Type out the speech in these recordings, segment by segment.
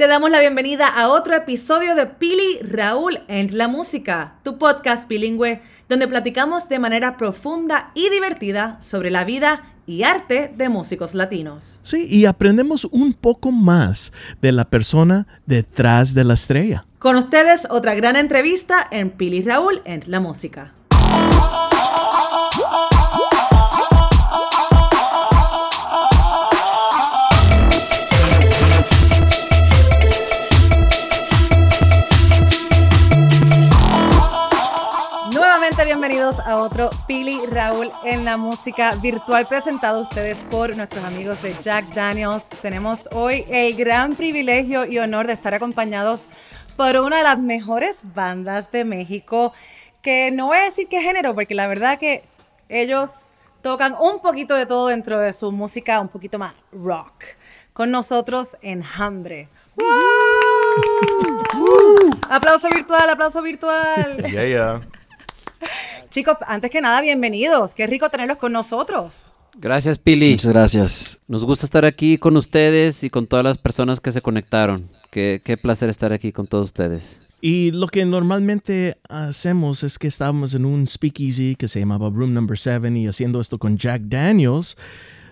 Te damos la bienvenida a otro episodio de Pili Raúl en la Música, tu podcast bilingüe, donde platicamos de manera profunda y divertida sobre la vida y arte de músicos latinos. Sí, y aprendemos un poco más de la persona detrás de la estrella. Con ustedes, otra gran entrevista en Pili Raúl en la Música. Bienvenidos a otro Pili Raúl en la Música virtual, presentado a ustedes por nuestros amigos de Jack Daniels. Tenemos hoy el gran privilegio y honor de estar acompañados por una de las mejores bandas de México, que no voy a decir qué género, porque la verdad que ellos tocan un poquito de todo dentro de su música, un poquito más rock. Con nosotros, Enjambre. ¡Aplauso virtual, aplauso virtual! Yeah, yeah. Chicos, antes que nada, bienvenidos. Qué rico tenerlos con nosotros. Gracias, Pili. Muchas gracias. Nos gusta estar aquí con ustedes y con todas las personas que se conectaron. Qué placer estar aquí con todos ustedes. Y lo que normalmente hacemos es que estábamos en un speakeasy que se llamaba Room Number 7 y haciendo esto con Jack Daniels.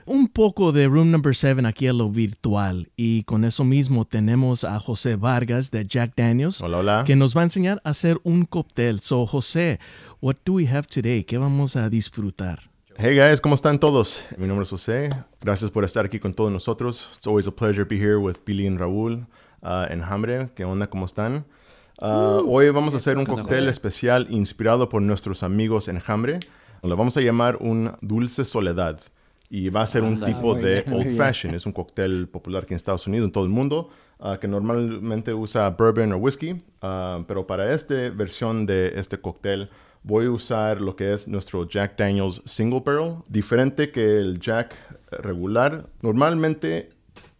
Un poco de Room Number 7 aquí a lo virtual, y con eso mismo tenemos a José Vargas de Jack Daniels. Hola, hola. Que nos va a enseñar a hacer un cóctel. So, José, what do we have today? ¿Qué vamos a disfrutar? Hey guys, ¿cómo están todos? Mi nombre es José. Gracias por estar aquí con todos nosotros. It's always a pleasure to be here with Pili and Raúl en Enjambre. ¿Qué onda? ¿Cómo están? Hoy vamos a hacer un cóctel especial inspirado por nuestros amigos en Enjambre. Lo vamos a llamar un Dulce Soledad. Y va a ser un tipo de Old Fashioned. Es un cóctel popular aquí en Estados Unidos, en todo el mundo, que normalmente usa bourbon o whisky. Pero para esta versión de este cóctel voy a usar lo que es nuestro Jack Daniel's Single Barrel. Diferente que el Jack regular. Normalmente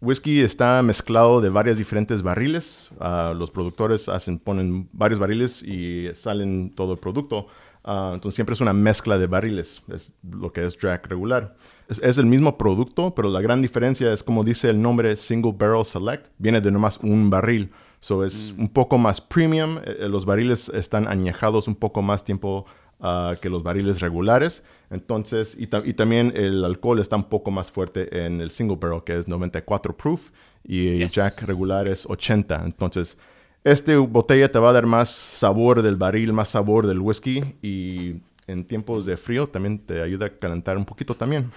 whisky está mezclado de varias diferentes barriles. Los productores ponen varios barriles y salen todo el producto. Entonces siempre es una mezcla de barriles, es lo que es Jack regular. Es el mismo producto, pero la gran diferencia es, como dice el nombre, Single Barrel Select. Viene de nomás un barril, so es un poco más premium. Los barriles están añejados un poco más tiempo que los barriles regulares. Entonces, y también el alcohol está un poco más fuerte en el Single Barrel, que es 94 proof, y yes. Jack regular es 80, entonces... Esta botella te va a dar más sabor del barril, más sabor del whisky, y en tiempos de frío también te ayuda a calentar un poquito también.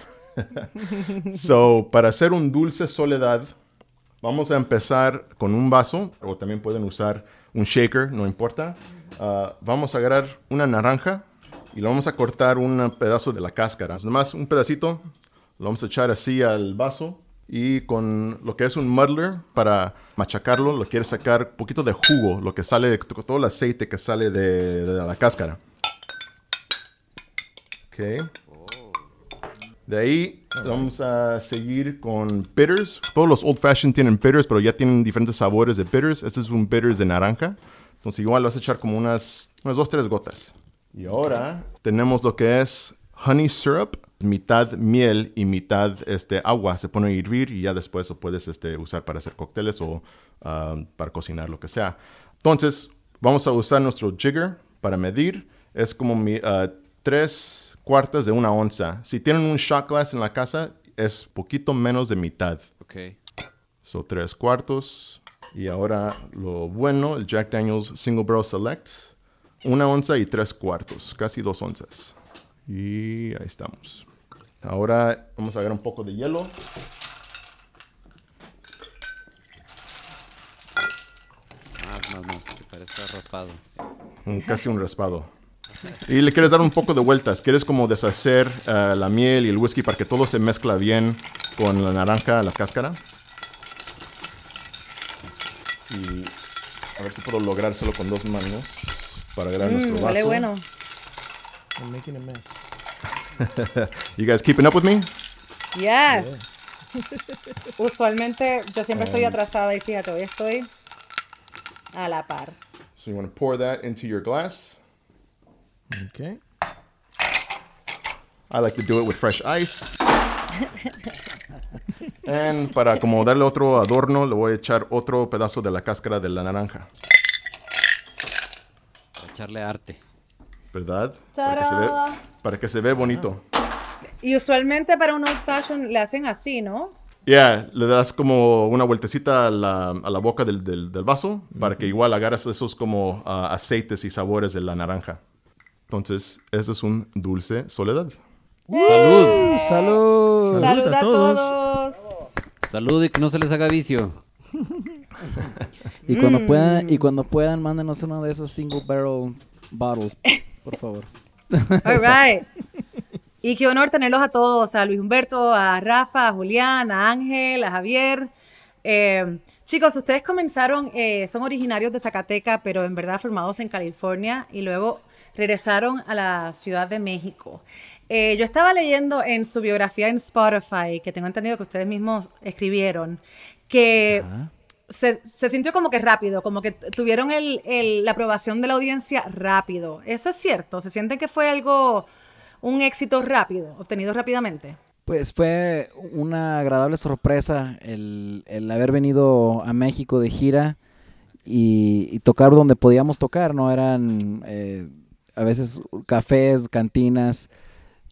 So, para hacer un Dulce Soledad, vamos a empezar con un vaso, o también pueden usar un shaker, no importa. Vamos a agarrar una naranja y le vamos a cortar un pedazo de la cáscara. Nomás un pedacito, lo vamos a echar así al vaso. Y con lo que es un muddler para machacarlo, lo quieres sacar un poquito de jugo, lo que sale, todo el aceite que sale de la cáscara. Ok. De ahí vamos a seguir con bitters. Todos los Old Fashioned tienen bitters, pero ya tienen diferentes sabores de bitters. Este es un bitters de naranja. Entonces igual lo vas a echar como unas 2-3 gotas. Y ahora tenemos lo que es honey syrup. Mitad miel y mitad agua. Se pone a hervir y ya después lo puedes usar para hacer cócteles o para cocinar, lo que sea. Entonces, vamos a usar nuestro jigger para medir. Es como 3/4 de una onza. Si tienen un shot glass en la casa, es poquito menos de mitad. Ok. Son 3/4. Y ahora lo bueno, el Jack Daniel's Single Barrel Select. 1 onza y 3/4. Casi 2 onzas. Y ahí estamos. Ahora vamos a agarrar un poco de hielo. Más, que parezca raspado. Casi un raspado. Y le quieres dar un poco de vueltas. Quieres como deshacer la miel y el whisky para que todo se mezcla bien con la naranja, la cáscara. Sí. A ver si puedo lográrselo con 2 manos para agarrar nuestro vaso. Vale, bueno. I'm making a mess. You guys keeping up with me? Yes. Yeah. Usualmente yo siempre estoy atrasada, y fíjate, hoy estoy a la par. So you want to pour that into your glass. Okay. I like to do it with fresh ice. Para como darle otro adorno, le voy a echar otro pedazo de la cáscara de la naranja. Para echarle arte. ¿Verdad? Para que se vea bonito. Y usualmente para un old fashion le hacen así, ¿no? Yeah, le das como una vueltecita a la boca del vaso para que igual agarres esos como aceites y sabores de la naranja. Entonces, ese es un dulce soledad. ¡Salud! ¡Salud! ¡Salud a todos! ¡Salud y que no se les haga vicio! y cuando puedan, mándenos una de esas single barrel bottles, por favor. All right. Y qué honor tenerlos a todos, a Luis Humberto, a Rafa, a Julián, a Ángel, a Javier. Chicos, ustedes comenzaron, son originarios de Zacatecas, pero en verdad formados en California y luego regresaron a la Ciudad de México. Yo estaba leyendo en su biografía en Spotify, que tengo entendido que ustedes mismos escribieron, que se sintió como que rápido, como que tuvieron la aprobación de la audiencia rápido. ¿Eso es cierto? ¿Se sienten que fue un éxito rápido, obtenido rápidamente? Pues fue una agradable sorpresa el haber venido a México de gira y tocar donde podíamos tocar, ¿no? Eran a veces cafés, cantinas,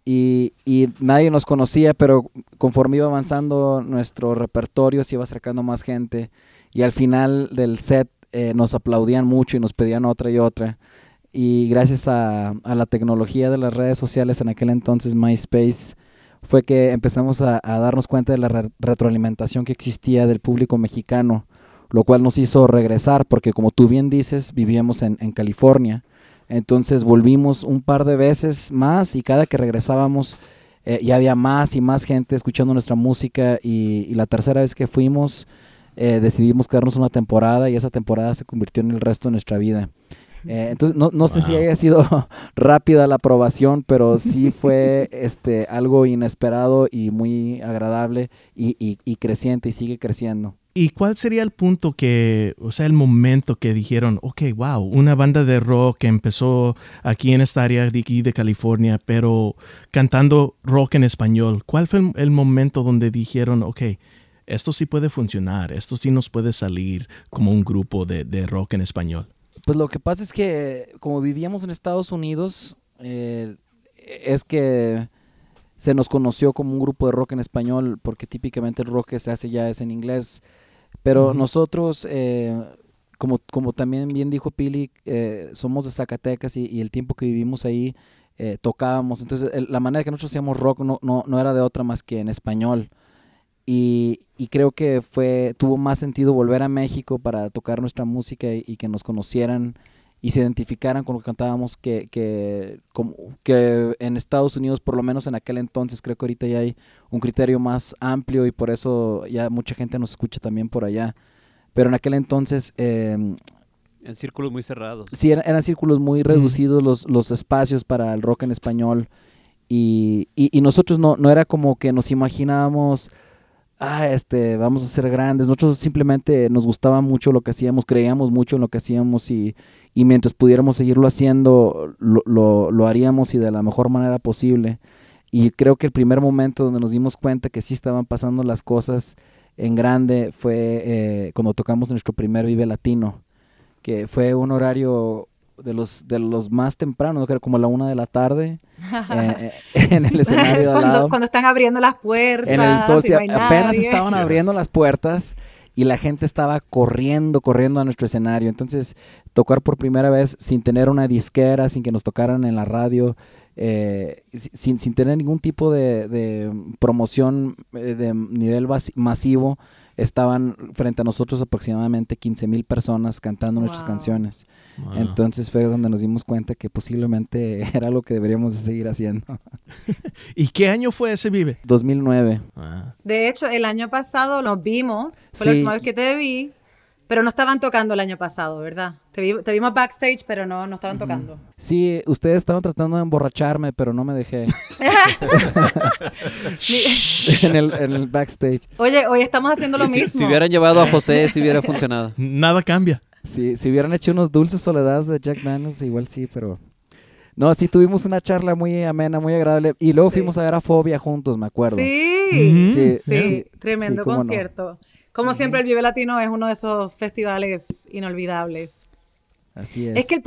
y nadie nos conocía, pero conforme iba avanzando nuestro repertorio se iba acercando más gente, y al final del set nos aplaudían mucho y nos pedían otra y otra, y gracias a la tecnología de las redes sociales, en aquel entonces MySpace, fue que empezamos a darnos cuenta de la retroalimentación que existía del público mexicano, lo cual nos hizo regresar, porque como tú bien dices, vivíamos en California. Entonces volvimos un par de veces más y cada que regresábamos ya había más y más gente escuchando nuestra música, y la tercera vez que fuimos decidimos quedarnos una temporada, y esa temporada se convirtió en el resto de nuestra vida. Entonces no sé si haya sido rápida la aprobación, pero sí fue algo inesperado y muy agradable y creciente, y sigue creciendo. ¿Y cuál sería el punto el momento que dijeron, okay, wow, una banda de rock que empezó aquí en esta área de California, pero cantando rock en español? ¿Cuál fue el momento donde dijeron, okay, esto sí puede funcionar, esto sí nos puede salir como un grupo de rock en español? Pues lo que pasa es que como vivíamos en Estados Unidos, es que se nos conoció como un grupo de rock en español, porque típicamente el rock que se hace ya es en inglés. Pero nosotros, como también bien dijo Pili, somos de Zacatecas y el tiempo que vivimos ahí tocábamos. Entonces, la manera que nosotros hacíamos rock no era de otra más que en español. Y creo que tuvo más sentido volver a México para tocar nuestra música y que nos conocieran y se identificaran con lo que cantábamos, que en Estados Unidos, por lo menos en aquel entonces. Creo que ahorita ya hay un criterio más amplio y por eso ya mucha gente nos escucha también por allá. Pero en aquel entonces... en círculos muy cerrados. Sí, eran círculos muy reducidos los espacios para el rock en español. Y nosotros no era como que nos imaginábamos... vamos a ser grandes. Nosotros simplemente nos gustaba mucho lo que hacíamos, creíamos mucho en lo que hacíamos y mientras pudiéramos seguirlo haciendo, lo haríamos y de la mejor manera posible. Y creo que el primer momento donde nos dimos cuenta que sí estaban pasando las cosas en grande fue cuando tocamos nuestro primer Vive Latino, que fue un horario de los más tempranos, creo como a la 1:00 p.m, en el escenario de al lado. Cuando están abriendo las puertas. En el Socia, si no apenas nadie. Estaban abriendo las puertas y la gente estaba corriendo a nuestro escenario. Entonces, tocar por primera vez sin tener una disquera, sin que nos tocaran en la radio, sin tener ningún tipo de promoción de nivel masivo, estaban frente a nosotros aproximadamente 15,000 personas cantando nuestras canciones. Wow. Entonces fue donde nos dimos cuenta que posiblemente era lo que deberíamos de seguir haciendo. ¿Y qué año fue ese Vive? 2009. Ah. De hecho, el año pasado nos vimos, fue la última vez que te vi, pero no estaban tocando el año pasado, ¿verdad? Te vimos backstage, pero no estaban tocando. Sí, ustedes estaban tratando de emborracharme, pero no me dejé. en el backstage. Oye, hoy estamos haciendo lo mismo. Si hubieran llevado a José, si hubiera funcionado. Nada cambia. Sí, si hubieran hecho unos dulces soledades de Jack Daniels, igual sí, pero... No, sí, tuvimos una charla muy amena, muy agradable. Y luego fuimos a ver a Fobia juntos, me acuerdo. Sí. Sí, tremendo concierto. No. Como siempre, el Vive Latino es uno de esos festivales inolvidables. Así es. Es que el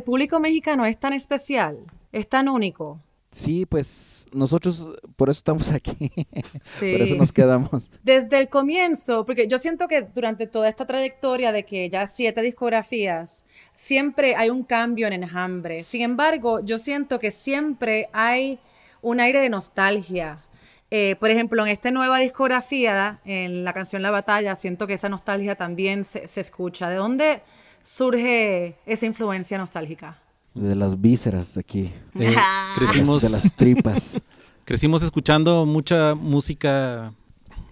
público mexicano es tan especial, es tan único. Sí, pues nosotros por eso estamos aquí, sí. Por eso nos quedamos. Desde el comienzo, porque yo siento que durante toda esta trayectoria de que ya 7 discografías, siempre hay un cambio en Enjambre. Sin embargo, yo siento que siempre hay un aire de nostalgia. Por ejemplo, en esta nueva discografía, en la canción La Batalla, siento que esa nostalgia también se escucha. ¿De dónde surge esa influencia nostálgica? De las vísceras de aquí, crecimos, de las tripas. Crecimos escuchando mucha música,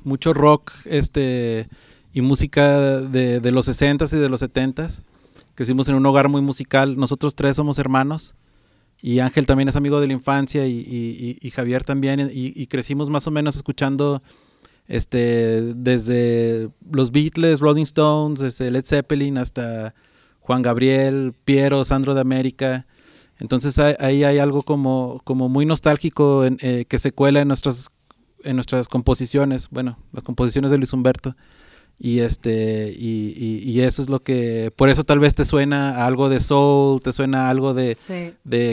mucho rock y música de los 60s y de los 70s. Crecimos en un hogar muy musical, nosotros 3 somos hermanos y Ángel también es amigo de la infancia y Javier también y crecimos más o menos escuchando desde los Beatles, Rolling Stones, desde Led Zeppelin hasta Juan Gabriel, Piero, Sandro de América. Entonces ahí hay algo como muy nostálgico que se cuela en nuestras composiciones, bueno, las composiciones de Luis Humberto, y eso es lo que, por eso tal vez te suena a algo de soul, te suena a algo de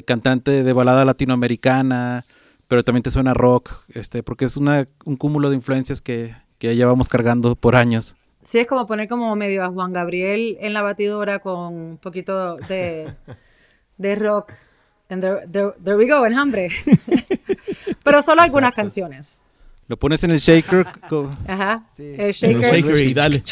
cantante de balada latinoamericana, pero también te suena rock, porque es un cúmulo de influencias que llevamos cargando por años. Sí, es como poner como medio a Juan Gabriel en la batidora con un poquito de rock. And there we go, Enjambre. Pero solo algunas canciones. Lo pones en el shaker. Ajá, sí. El shaker. En el shaker y dale.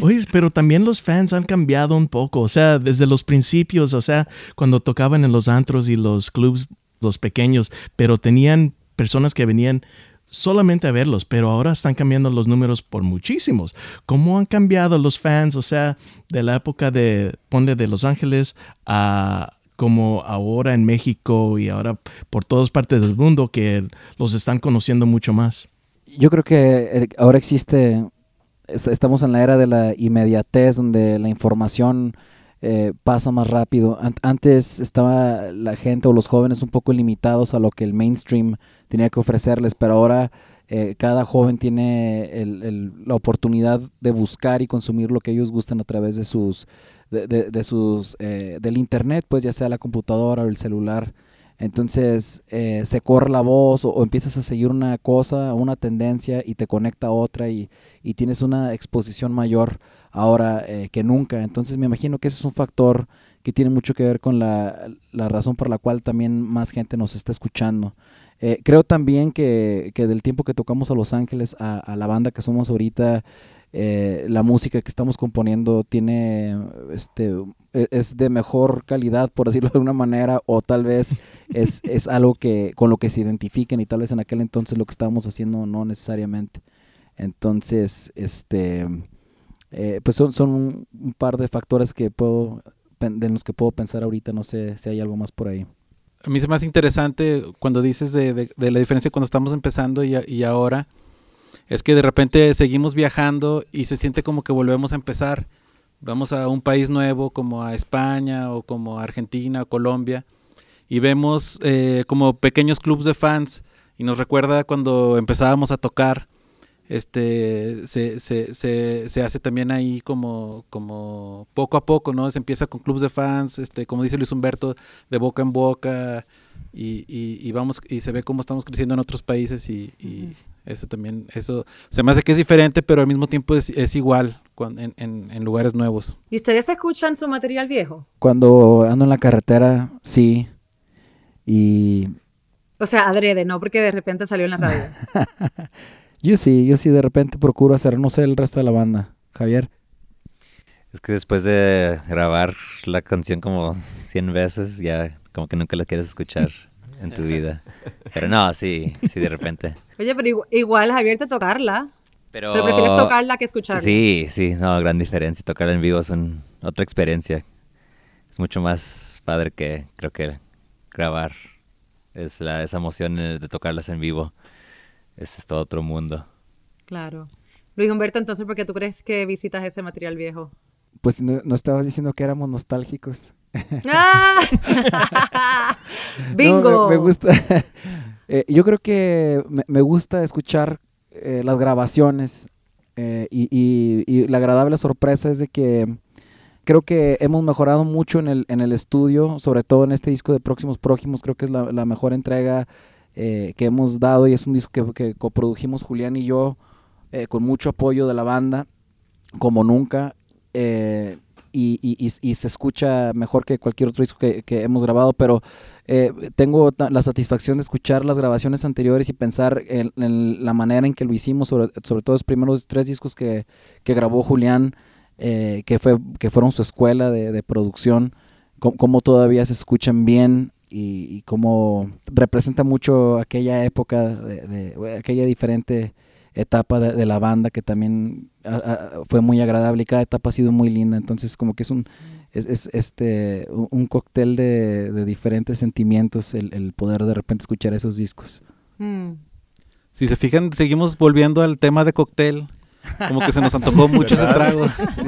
Oye, pero también los fans han cambiado un poco. O sea, desde los principios, o sea, cuando tocaban en los antros y los clubs, los pequeños, pero tenían personas que venían solamente a verlos, pero ahora están cambiando los números por muchísimos. ¿Cómo han cambiado los fans? O sea, de la época de Los Ángeles a como ahora en México y ahora por todas partes del mundo que los están conociendo mucho más. Yo creo que ahora estamos en la era de la inmediatez donde la información pasa más rápido. Antes estaba la gente o los jóvenes un poco limitados a lo que el mainstream tenía que ofrecerles, pero ahora cada joven tiene la oportunidad de buscar y consumir lo que ellos gustan a través de del internet, pues ya sea la computadora o el celular. Entonces se corre la voz o empiezas a seguir una cosa, una tendencia y te conecta a otra y tienes una exposición mayor ahora que nunca. Entonces me imagino que ese es un factor que tiene mucho que ver con la razón por la cual también más gente nos está escuchando. Creo también que del tiempo que tocamos a Los Ángeles a la banda que somos ahorita, la música que estamos componiendo tiene es de mejor calidad, por decirlo de alguna manera, o tal vez es algo que con lo que se identifiquen y tal vez en aquel entonces lo que estábamos haciendo no necesariamente. Entonces pues son un par de factores de los que puedo pensar ahorita. No sé si hay algo más por ahí. A mí se me hace interesante cuando dices de la diferencia cuando estamos empezando y ahora. Es que de repente seguimos viajando y se siente como que volvemos a empezar. Vamos a un país nuevo como a España o como a Argentina o Colombia y vemos como pequeños clubs de fans y nos recuerda cuando empezábamos a tocar. Se hace también ahí como poco a poco, ¿no? Se empieza con clubs de fans, como dice Luis Humberto, de boca en boca y vamos y se ve cómo estamos creciendo en otros países y eso también, eso se me hace que es diferente, pero al mismo tiempo es igual en lugares nuevos. ¿Y ustedes escuchan su material viejo? Cuando ando en la carretera, sí. Y o sea, adrede, ¿no? Porque de repente salió en la radio. Yo sí, de repente procuro hacer, no sé, el resto de la banda. Javier. Es que después de grabar la canción como 100 veces, ya como que nunca la quieres escuchar en tu vida. Pero no, sí, de repente. Oye, pero igual, Javier, te tocarla. Pero prefieres tocarla que escucharla. Sí, no, gran diferencia. Tocarla en vivo es otra experiencia. Es mucho más padre que, creo que, grabar. Es esa emoción de tocarlas en vivo. Ese es todo otro mundo. Claro. Luis Humberto, entonces, ¿por qué tú crees que visitas ese material viejo? Pues no estabas diciendo que éramos nostálgicos. ¡Ah! ¡Bingo! No, me gusta. Yo creo que me gusta escuchar las grabaciones y la agradable sorpresa es de que creo que hemos mejorado mucho en el estudio, sobre todo en este disco de Próximos Prójimos. Creo que es la mejor entrega que hemos dado y es un disco que coprodujimos Julián y yo con mucho apoyo de la banda, como nunca, y se escucha mejor que cualquier otro disco que hemos grabado, pero tengo la satisfacción de escuchar las grabaciones anteriores y pensar en la manera en que lo hicimos, sobre todo los primeros 3 discos que grabó Julián, que fueron su escuela de producción, cómo todavía se escuchan bien y cómo representa mucho aquella época, aquella diferente etapa de la banda, que también fue muy agradable y cada etapa ha sido muy linda. Entonces como que es un cóctel de diferentes sentimientos el poder de repente escuchar esos discos. Si se fijan, seguimos volviendo al tema de cóctel. Como que se nos antojó mucho, ¿verdad?, ese trago. Sí,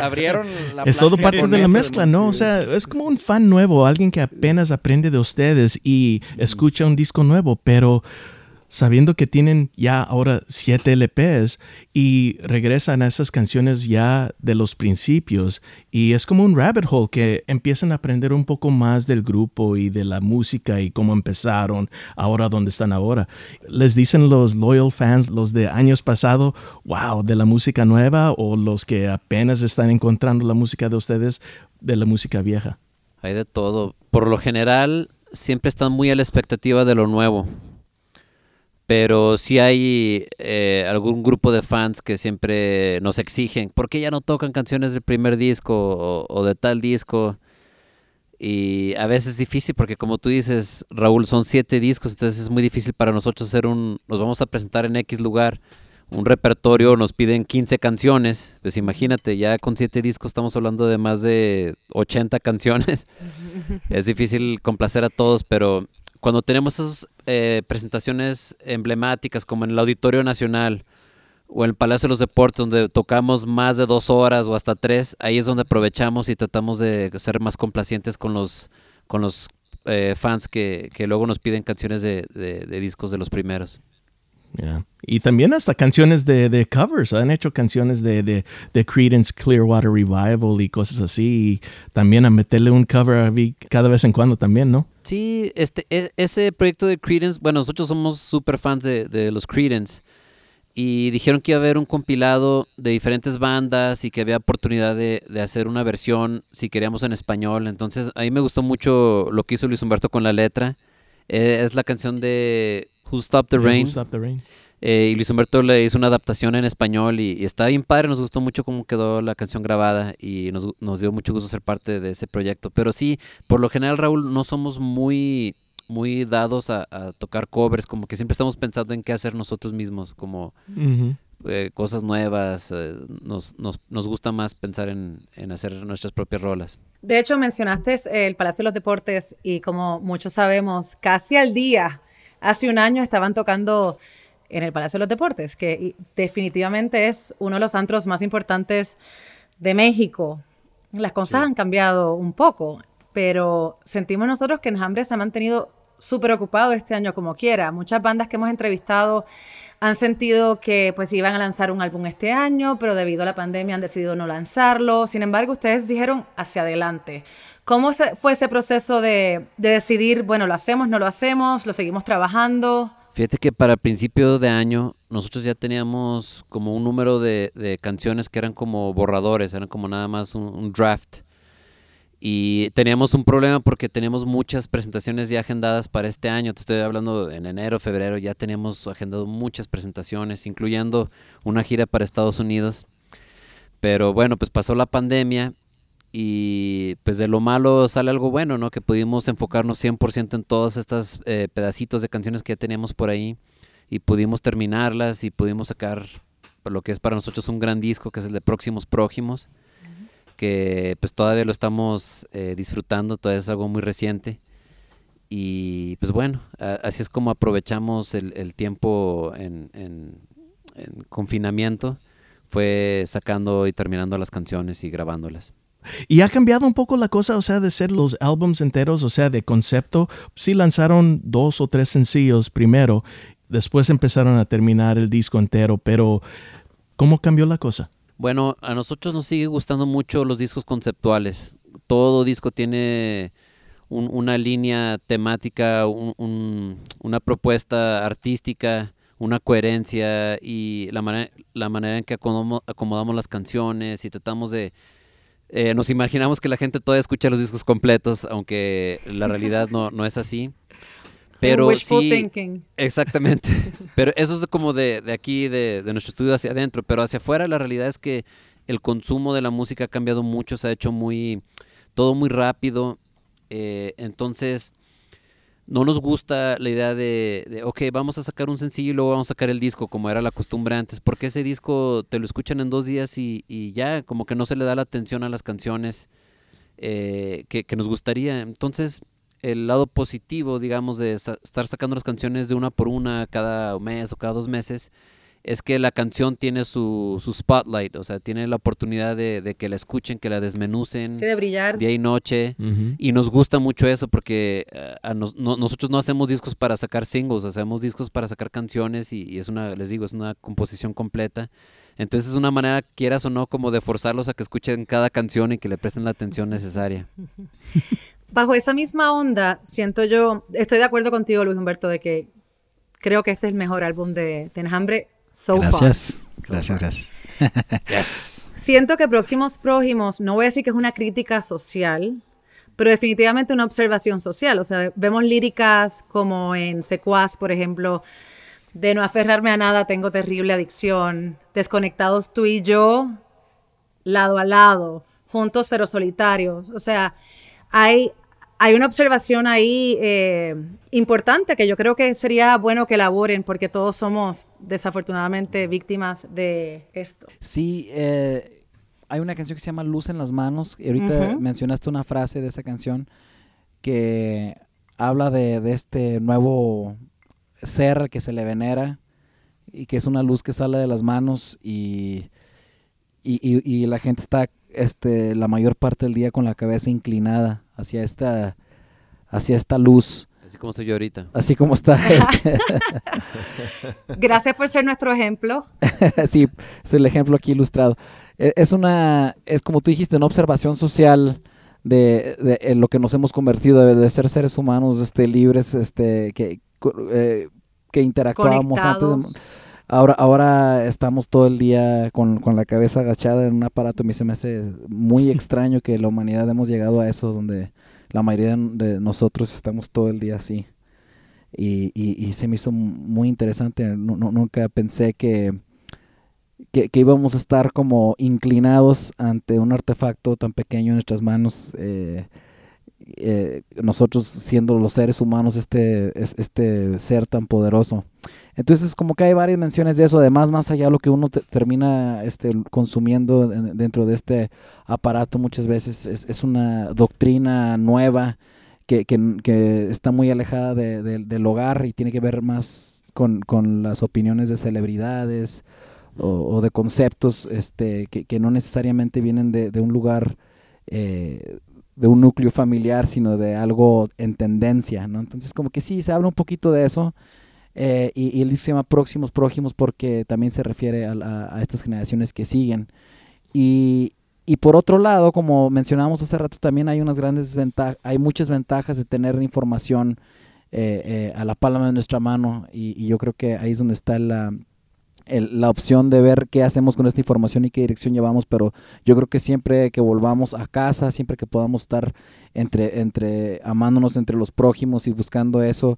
abrieron la... Es todo parte de la mezcla, ¿no? O sea, es como un fan nuevo, alguien que apenas aprende de ustedes y escucha un disco nuevo, pero sabiendo que tienen ya ahora 7 LPs y regresan a esas canciones ya de los principios, y es como un rabbit hole que empiezan a aprender un poco más del grupo y de la música y cómo empezaron, ahora dónde están ahora. Les dicen los loyal fans, los de años pasado, wow, de la música nueva, o los que apenas están encontrando la música de ustedes, de la música vieja. Hay de todo. Por lo general, siempre están muy a la expectativa de lo nuevo. Pero sí hay algún grupo de fans que siempre nos exigen, ¿por qué ya no tocan canciones del primer disco o de tal disco? Y a veces es difícil porque, como tú dices, Raúl, son 7 discos, entonces es muy difícil para nosotros hacer nos vamos a presentar en X lugar, un repertorio, nos piden 15 canciones, pues imagínate, ya con 7 discos estamos hablando de más de 80 canciones. Es difícil complacer a todos, pero cuando tenemos esas presentaciones emblemáticas como en el Auditorio Nacional o en el Palacio de los Deportes, donde tocamos más de 2 horas o hasta 3, ahí es donde aprovechamos y tratamos de ser más complacientes con los fans que luego nos piden canciones de discos de los primeros. Yeah. Y también hasta canciones de covers, han hecho canciones de Creedence Clearwater Revival y cosas así, y también a meterle un cover a cada vez en cuando también, ¿no? Sí, ese proyecto de Creedence, bueno, nosotros somos super fans de los Creedence, y dijeron que iba a haber un compilado de diferentes bandas y que había oportunidad de hacer una versión, si queríamos, en español. Entonces a mí me gustó mucho lo que hizo Luis Humberto con la letra. Es la canción de Who Stopped the Rain. Y Luis Humberto le hizo una adaptación en español y está bien padre, nos gustó mucho cómo quedó la canción grabada y nos dio mucho gusto ser parte de ese proyecto. Pero sí, por lo general, Raúl, no somos muy, muy dados a tocar covers, como que siempre estamos pensando en qué hacer nosotros mismos, como cosas nuevas, nos gusta más pensar en hacer nuestras propias rolas. De hecho, mencionaste el Palacio de los Deportes y, como muchos sabemos, casi al día, hace un año estaban tocando en el Palacio de los Deportes, que definitivamente es uno de los antros más importantes de México. Las cosas han cambiado un poco, pero sentimos nosotros que Enjambre se ha mantenido súper ocupado este año como quiera. Muchas bandas que hemos entrevistado han sentido que pues iban a lanzar un álbum este año, pero debido a la pandemia han decidido no lanzarlo. Sin embargo, ustedes dijeron hacia adelante. ¿Cómo fue ese proceso de decidir, bueno, lo hacemos, no lo hacemos, lo seguimos trabajando? Fíjate que para el principio de año nosotros ya teníamos como un número de canciones que eran como borradores, eran como nada más un draft. Y teníamos un problema porque teníamos muchas presentaciones ya agendadas para este año. Te estoy hablando en enero, febrero, ya teníamos agendado muchas presentaciones, incluyendo una gira para Estados Unidos. Pero bueno, pues pasó la pandemia y pues de lo malo sale algo bueno, ¿no? Que pudimos enfocarnos 100% en todas estas pedacitos de canciones que ya teníamos por ahí y pudimos terminarlas y pudimos sacar lo que es para nosotros un gran disco, que es el de Próximos Prójimos, que pues todavía lo estamos disfrutando, todavía es algo muy reciente. Y pues bueno, así es como aprovechamos el tiempo en confinamiento, fue sacando y terminando las canciones y grabándolas. Y ha cambiado un poco la cosa, o sea, de ser los álbumes enteros, o sea, de concepto. Sí lanzaron 2 o 3 sencillos primero, después empezaron a terminar el disco entero, pero ¿cómo cambió la cosa? Bueno, a nosotros nos sigue gustando mucho los discos conceptuales. Todo disco tiene una línea temática, una propuesta artística, una coherencia, y la manera en que acomodamos las canciones y tratamos de... nos imaginamos que la gente todavía escucha los discos completos, aunque la realidad no es así. Pero sí, thinking. Exactamente. Pero eso es como de aquí, de nuestro estudio hacia adentro. Pero hacia afuera la realidad es que el consumo de la música ha cambiado mucho, se ha hecho todo muy rápido. Entonces no nos gusta la idea de ok, vamos a sacar un sencillo y luego vamos a sacar el disco, como era la costumbre antes, porque ese disco te lo escuchan en 2 días y ya como que no se le da la atención a las canciones que nos gustaría. Entonces el lado positivo, digamos, de estar sacando las canciones de una por una cada mes o cada 2 meses, es que la canción tiene su spotlight, o sea, tiene la oportunidad de que la escuchen, que la desmenucen, sí, de brillar día y noche. Uh-huh. Y nos gusta mucho eso porque nosotros no hacemos discos para sacar singles, hacemos discos para sacar canciones y es una, les digo, es una composición completa. Entonces es una manera, quieras o no, como de forzarlos a que escuchen cada canción y que le presten la atención necesaria. Bajo esa misma onda, siento yo, estoy de acuerdo contigo, Luis Humberto, de que creo que este es el mejor álbum de Enjambre. Gracias. Yes. Siento que Próximos Prójimos, no voy a decir que es una crítica social, pero definitivamente una observación social. O sea, vemos líricas como en Secuaz, por ejemplo, de no aferrarme a nada, tengo terrible adicción, desconectados tú y yo, lado a lado, juntos pero solitarios. O sea, hay una observación ahí importante que yo creo que sería bueno que elaboren, porque todos somos desafortunadamente víctimas de esto. Sí, hay una canción que se llama Luz en las manos. Y ahorita mencionaste una frase de esa canción que habla de este nuevo ser que se le venera y que es una luz que sale de las manos y la gente está la mayor parte del día con la cabeza inclinada hacia esta luz. Así como estoy yo ahorita. Así como está. Gracias por ser nuestro ejemplo. Sí, es el ejemplo aquí ilustrado. Es como tú dijiste, una observación social de lo que nos hemos convertido, de ser seres humanos libres, que interactuábamos antes. Ahora estamos todo el día con la cabeza agachada en un aparato. A mí se me hace muy extraño que la humanidad hemos llegado a eso, donde la mayoría de nosotros estamos todo el día así. Y se me hizo muy interesante. Nunca pensé que íbamos a estar como inclinados ante un artefacto tan pequeño en nuestras manos. Nosotros siendo los seres humanos, este ser tan poderoso. Entonces como que hay varias menciones de eso, además más allá de lo que uno termina consumiendo dentro de este aparato. Muchas veces es una doctrina nueva que está muy alejada del hogar y tiene que ver más con las opiniones de celebridades o de conceptos que no necesariamente vienen de un lugar de un núcleo familiar, sino de algo en tendencia, ¿no? Entonces como que sí, se habla un poquito de eso, y el disco se llama Próximos Prójimos porque también se refiere a estas generaciones que siguen, y por otro lado, como mencionábamos hace rato, también hay muchas ventajas de tener información a la palma de nuestra mano, y yo creo que ahí es donde está la opción de ver qué hacemos con esta información y qué dirección llevamos. Pero yo creo que siempre que volvamos a casa, siempre que podamos estar entre amándonos entre los prójimos y buscando eso,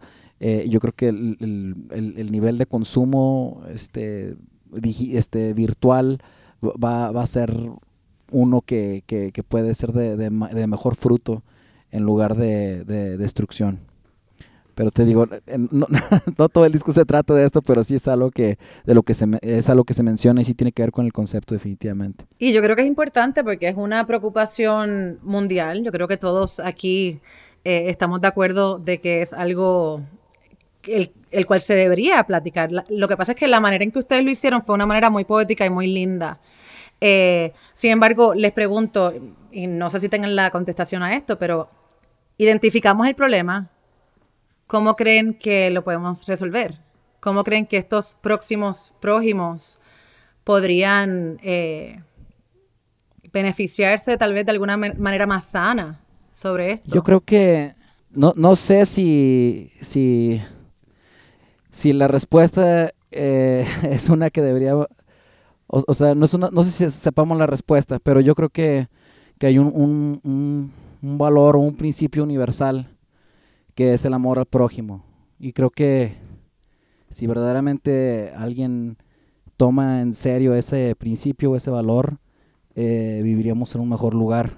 yo creo que el nivel de consumo virtual va a ser uno que puede ser de mejor fruto en lugar de destrucción. Pero te digo, no todo el disco se trata de esto, pero sí es algo que se menciona y sí tiene que ver con el concepto definitivamente. Y yo creo que es importante porque es una preocupación mundial. Yo creo que todos aquí estamos de acuerdo de que es algo el cual se debería platicar. Lo que pasa es que la manera en que ustedes lo hicieron fue una manera muy poética y muy linda. Sin embargo, les pregunto, y no sé si tengan la contestación a esto, pero identificamos el problema, ¿cómo creen que lo podemos resolver? ¿Cómo creen que estos próximos prójimos podrían beneficiarse tal vez de alguna manera más sana sobre esto? Yo creo que, no sé si la respuesta es una que debería, o sea, no sé si sepamos la respuesta, pero yo creo que hay un valor o un principio universal que es el amor al prójimo. Y creo que si verdaderamente alguien toma en serio ese principio o ese valor, viviríamos en un mejor lugar.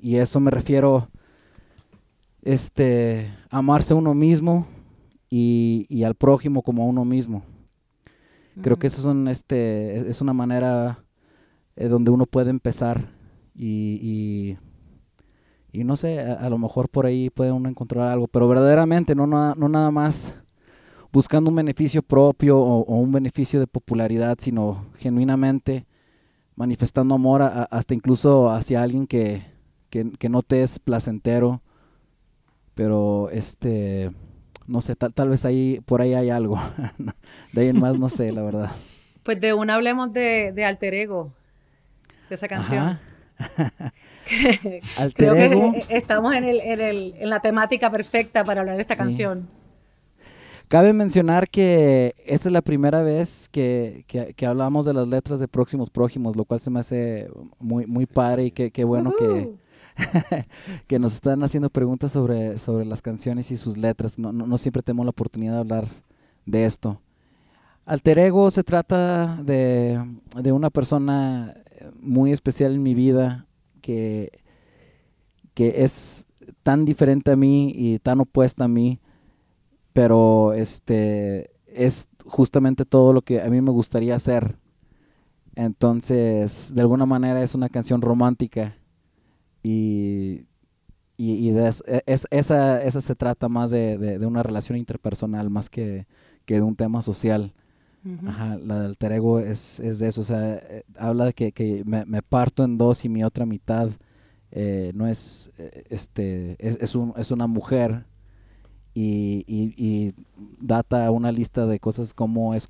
Y a eso me refiero, amarse a uno mismo y al prójimo como a uno mismo. Creo que eso es una manera donde uno puede empezar y no sé, a lo mejor por ahí puede uno encontrar algo, pero verdaderamente no nada más buscando un beneficio propio o un beneficio de popularidad, sino genuinamente manifestando amor hasta incluso hacia alguien que no te es placentero, pero no sé, tal vez ahí por ahí hay algo. De ahí en más no sé, la verdad. Pues de una hablemos de Alter Ego, de esa canción. Creo Ego. Que estamos en la temática perfecta para hablar de esta canción. Cabe mencionar que esta es la primera vez que hablamos de las letras de Próximos Prójimos, lo cual se me hace muy, muy padre y qué bueno que nos están haciendo preguntas sobre las canciones y sus letras. No siempre tenemos la oportunidad de hablar de esto. Alter Ego se trata de una persona muy especial en mi vida que es tan diferente a mí y tan opuesta a mí, pero es justamente todo lo que a mí me gustaría hacer. Entonces, de alguna manera es una canción romántica y esa se trata más de una relación interpersonal más que de un tema social. Uh-huh. Ajá, la del Alter Ego es de eso, o sea, habla de que me parto en dos y mi otra mitad no es, es una mujer y data una lista de cosas como es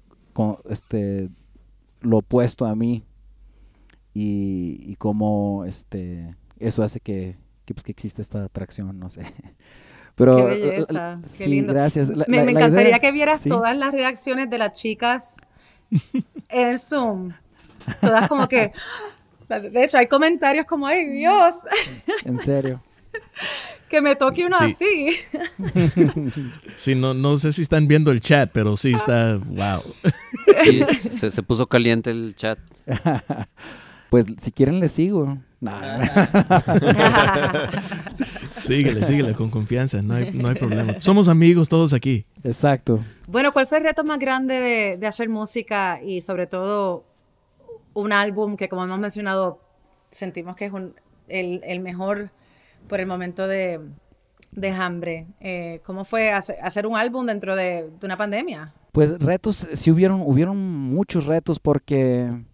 lo opuesto a mí y cómo eso hace que exista esta atracción, no sé. Pero, qué belleza, qué sí, lindo. Gracias. Me encantaría que vieras todas las reacciones de las chicas en Zoom. Todas como que... De hecho, hay comentarios como, ¡ay, Dios! En serio. Que me toque uno así. Sí, no sé si están viendo el chat, pero sí está... ¡Wow! Sí, se puso caliente el chat. Pues, si quieren, les sigo. Síguele con confianza, no hay problema. Somos amigos todos aquí. Exacto. Bueno, ¿cuál fue el reto más grande de hacer música y sobre todo un álbum que, como hemos mencionado, sentimos que es el mejor por el momento de Enjambre? ¿Cómo fue hacer un álbum dentro de una pandemia? Pues retos, sí hubieron muchos retos porque...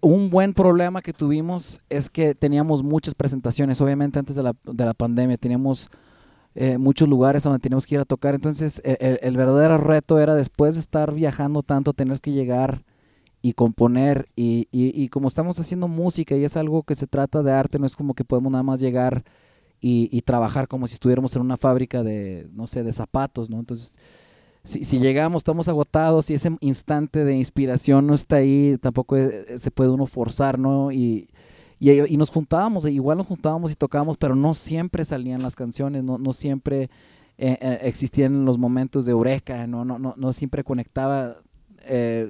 Un buen problema que tuvimos es que teníamos muchas presentaciones, obviamente antes de la pandemia teníamos muchos lugares donde teníamos que ir a tocar, entonces el verdadero reto era después de estar viajando tanto, tener que llegar y componer y como estamos haciendo música y es algo que se trata de arte, no es como que podemos nada más llegar y trabajar como si estuviéramos en una fábrica de, no sé, de zapatos, ¿no? Entonces... Si llegamos, estamos agotados y ese instante de inspiración no está ahí, tampoco se puede uno forzar, ¿no? Y nos juntábamos, igual nos juntábamos y tocábamos, pero no siempre salían las canciones, no siempre existían los momentos de eureka, no siempre conectaba,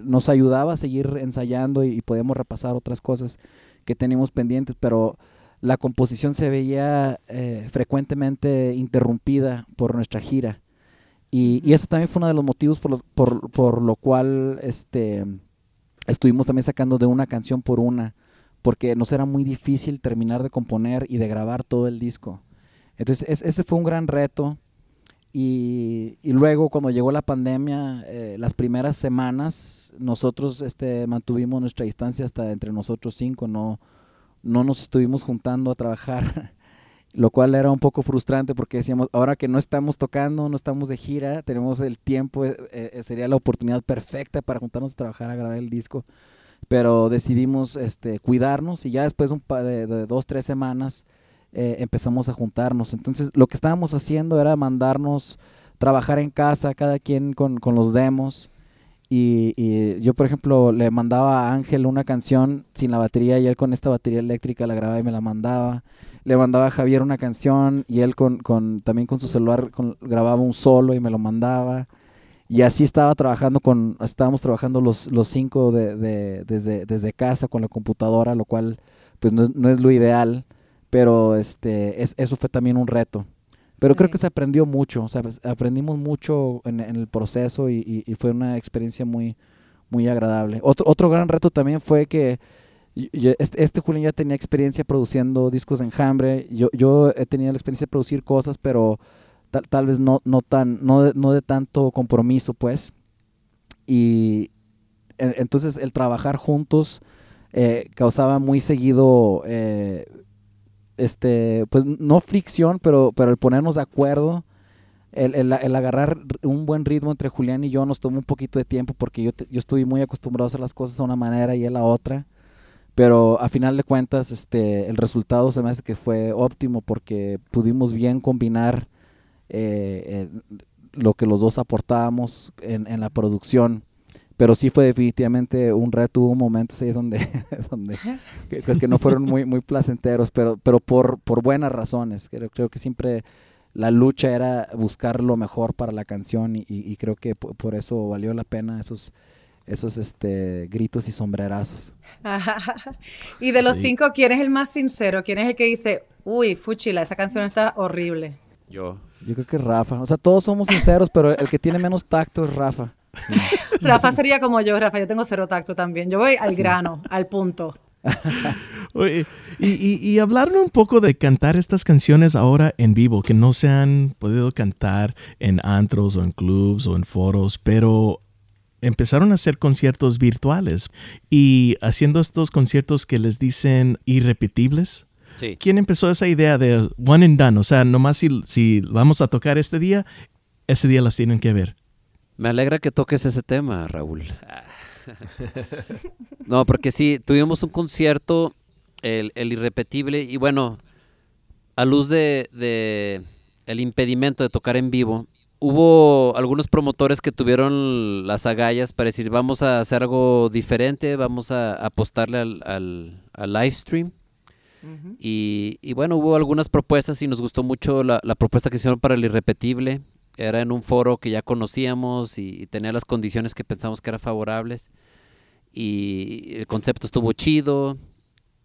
nos ayudaba a seguir ensayando y podíamos repasar otras cosas que teníamos pendientes, pero la composición se veía frecuentemente interrumpida por nuestra gira. Y ese también fue uno de los motivos por lo cual estuvimos también sacando de una canción por una, porque nos era muy difícil terminar de componer y de grabar todo el disco. Entonces ese fue un gran reto Y luego cuando llegó la pandemia, las primeras semanas nosotros mantuvimos nuestra distancia hasta entre nosotros cinco, no nos estuvimos juntando a trabajar, lo cual era un poco frustrante porque decíamos, ahora que no estamos tocando, no estamos de gira, tenemos el tiempo, sería la oportunidad perfecta para juntarnos a trabajar, a grabar el disco, pero decidimos cuidarnos y ya después de 2-3 semanas empezamos a juntarnos. Entonces lo que estábamos haciendo era mandarnos trabajar en casa, cada quien con los demos, y yo por ejemplo le mandaba a Ángel una canción sin la batería y él con esta batería eléctrica la grababa y me la mandaba, le mandaba a Javier una canción y él también con su celular grababa un solo y me lo mandaba, y así estábamos trabajando los cinco desde casa con la computadora, lo cual pues no es lo ideal. Pero eso fue también un reto. Pero sí, creo que se aprendió mucho, o sea, aprendimos mucho en el proceso y fue una experiencia muy, muy agradable. Otro gran reto también fue que Julián ya tenía experiencia produciendo discos de Enjambre, yo he tenido la experiencia de producir cosas, pero tal vez no de tanto compromiso, pues. Y entonces el trabajar juntos causaba muy seguido... pues no fricción, pero el ponernos de acuerdo, el agarrar un buen ritmo entre Julián y yo nos tomó un poquito de tiempo porque yo estuve muy acostumbrado a hacer las cosas de una manera y él a otra, pero a final de cuentas el resultado se me hace que fue óptimo porque pudimos bien combinar lo que los dos aportábamos en la producción. Pero sí fue definitivamente un reto, hubo momentos ahí donde no fueron muy, muy placenteros, pero por buenas razones. Creo que siempre la lucha era buscar lo mejor para la canción y creo que por eso valió la pena esos gritos y sombrerazos. Ajá. Y de los cinco, ¿quién es el más sincero? ¿Quién es el que dice, uy, fúchila, esa canción está horrible? Yo creo que Rafa. O sea, todos somos sinceros, pero el que tiene menos tacto es Rafa. Rafa sería como yo, Rafa, yo tengo cero tacto también, yo voy al grano, al punto. Oye, y hablarme un poco de cantar estas canciones ahora en vivo, que no se han podido cantar en antros o en clubs o en foros, pero empezaron a hacer conciertos virtuales y haciendo estos conciertos que les dicen irrepetibles. Sí. ¿Quién empezó esa idea de one and done? O sea, nomás si vamos a tocar este día, las tienen que ver. Me alegra que toques ese tema, Raúl. No, porque sí, tuvimos un concierto, el irrepetible, y bueno, a luz de el impedimento de tocar en vivo, hubo algunos promotores que tuvieron las agallas para decir, vamos a hacer algo diferente, vamos a apostarle al live stream. Uh-huh. Y bueno, hubo algunas propuestas y nos gustó mucho la propuesta que hicieron para el irrepetible. Era en un foro que ya conocíamos y tenía las condiciones que pensamos que eran favorables y el concepto estuvo chido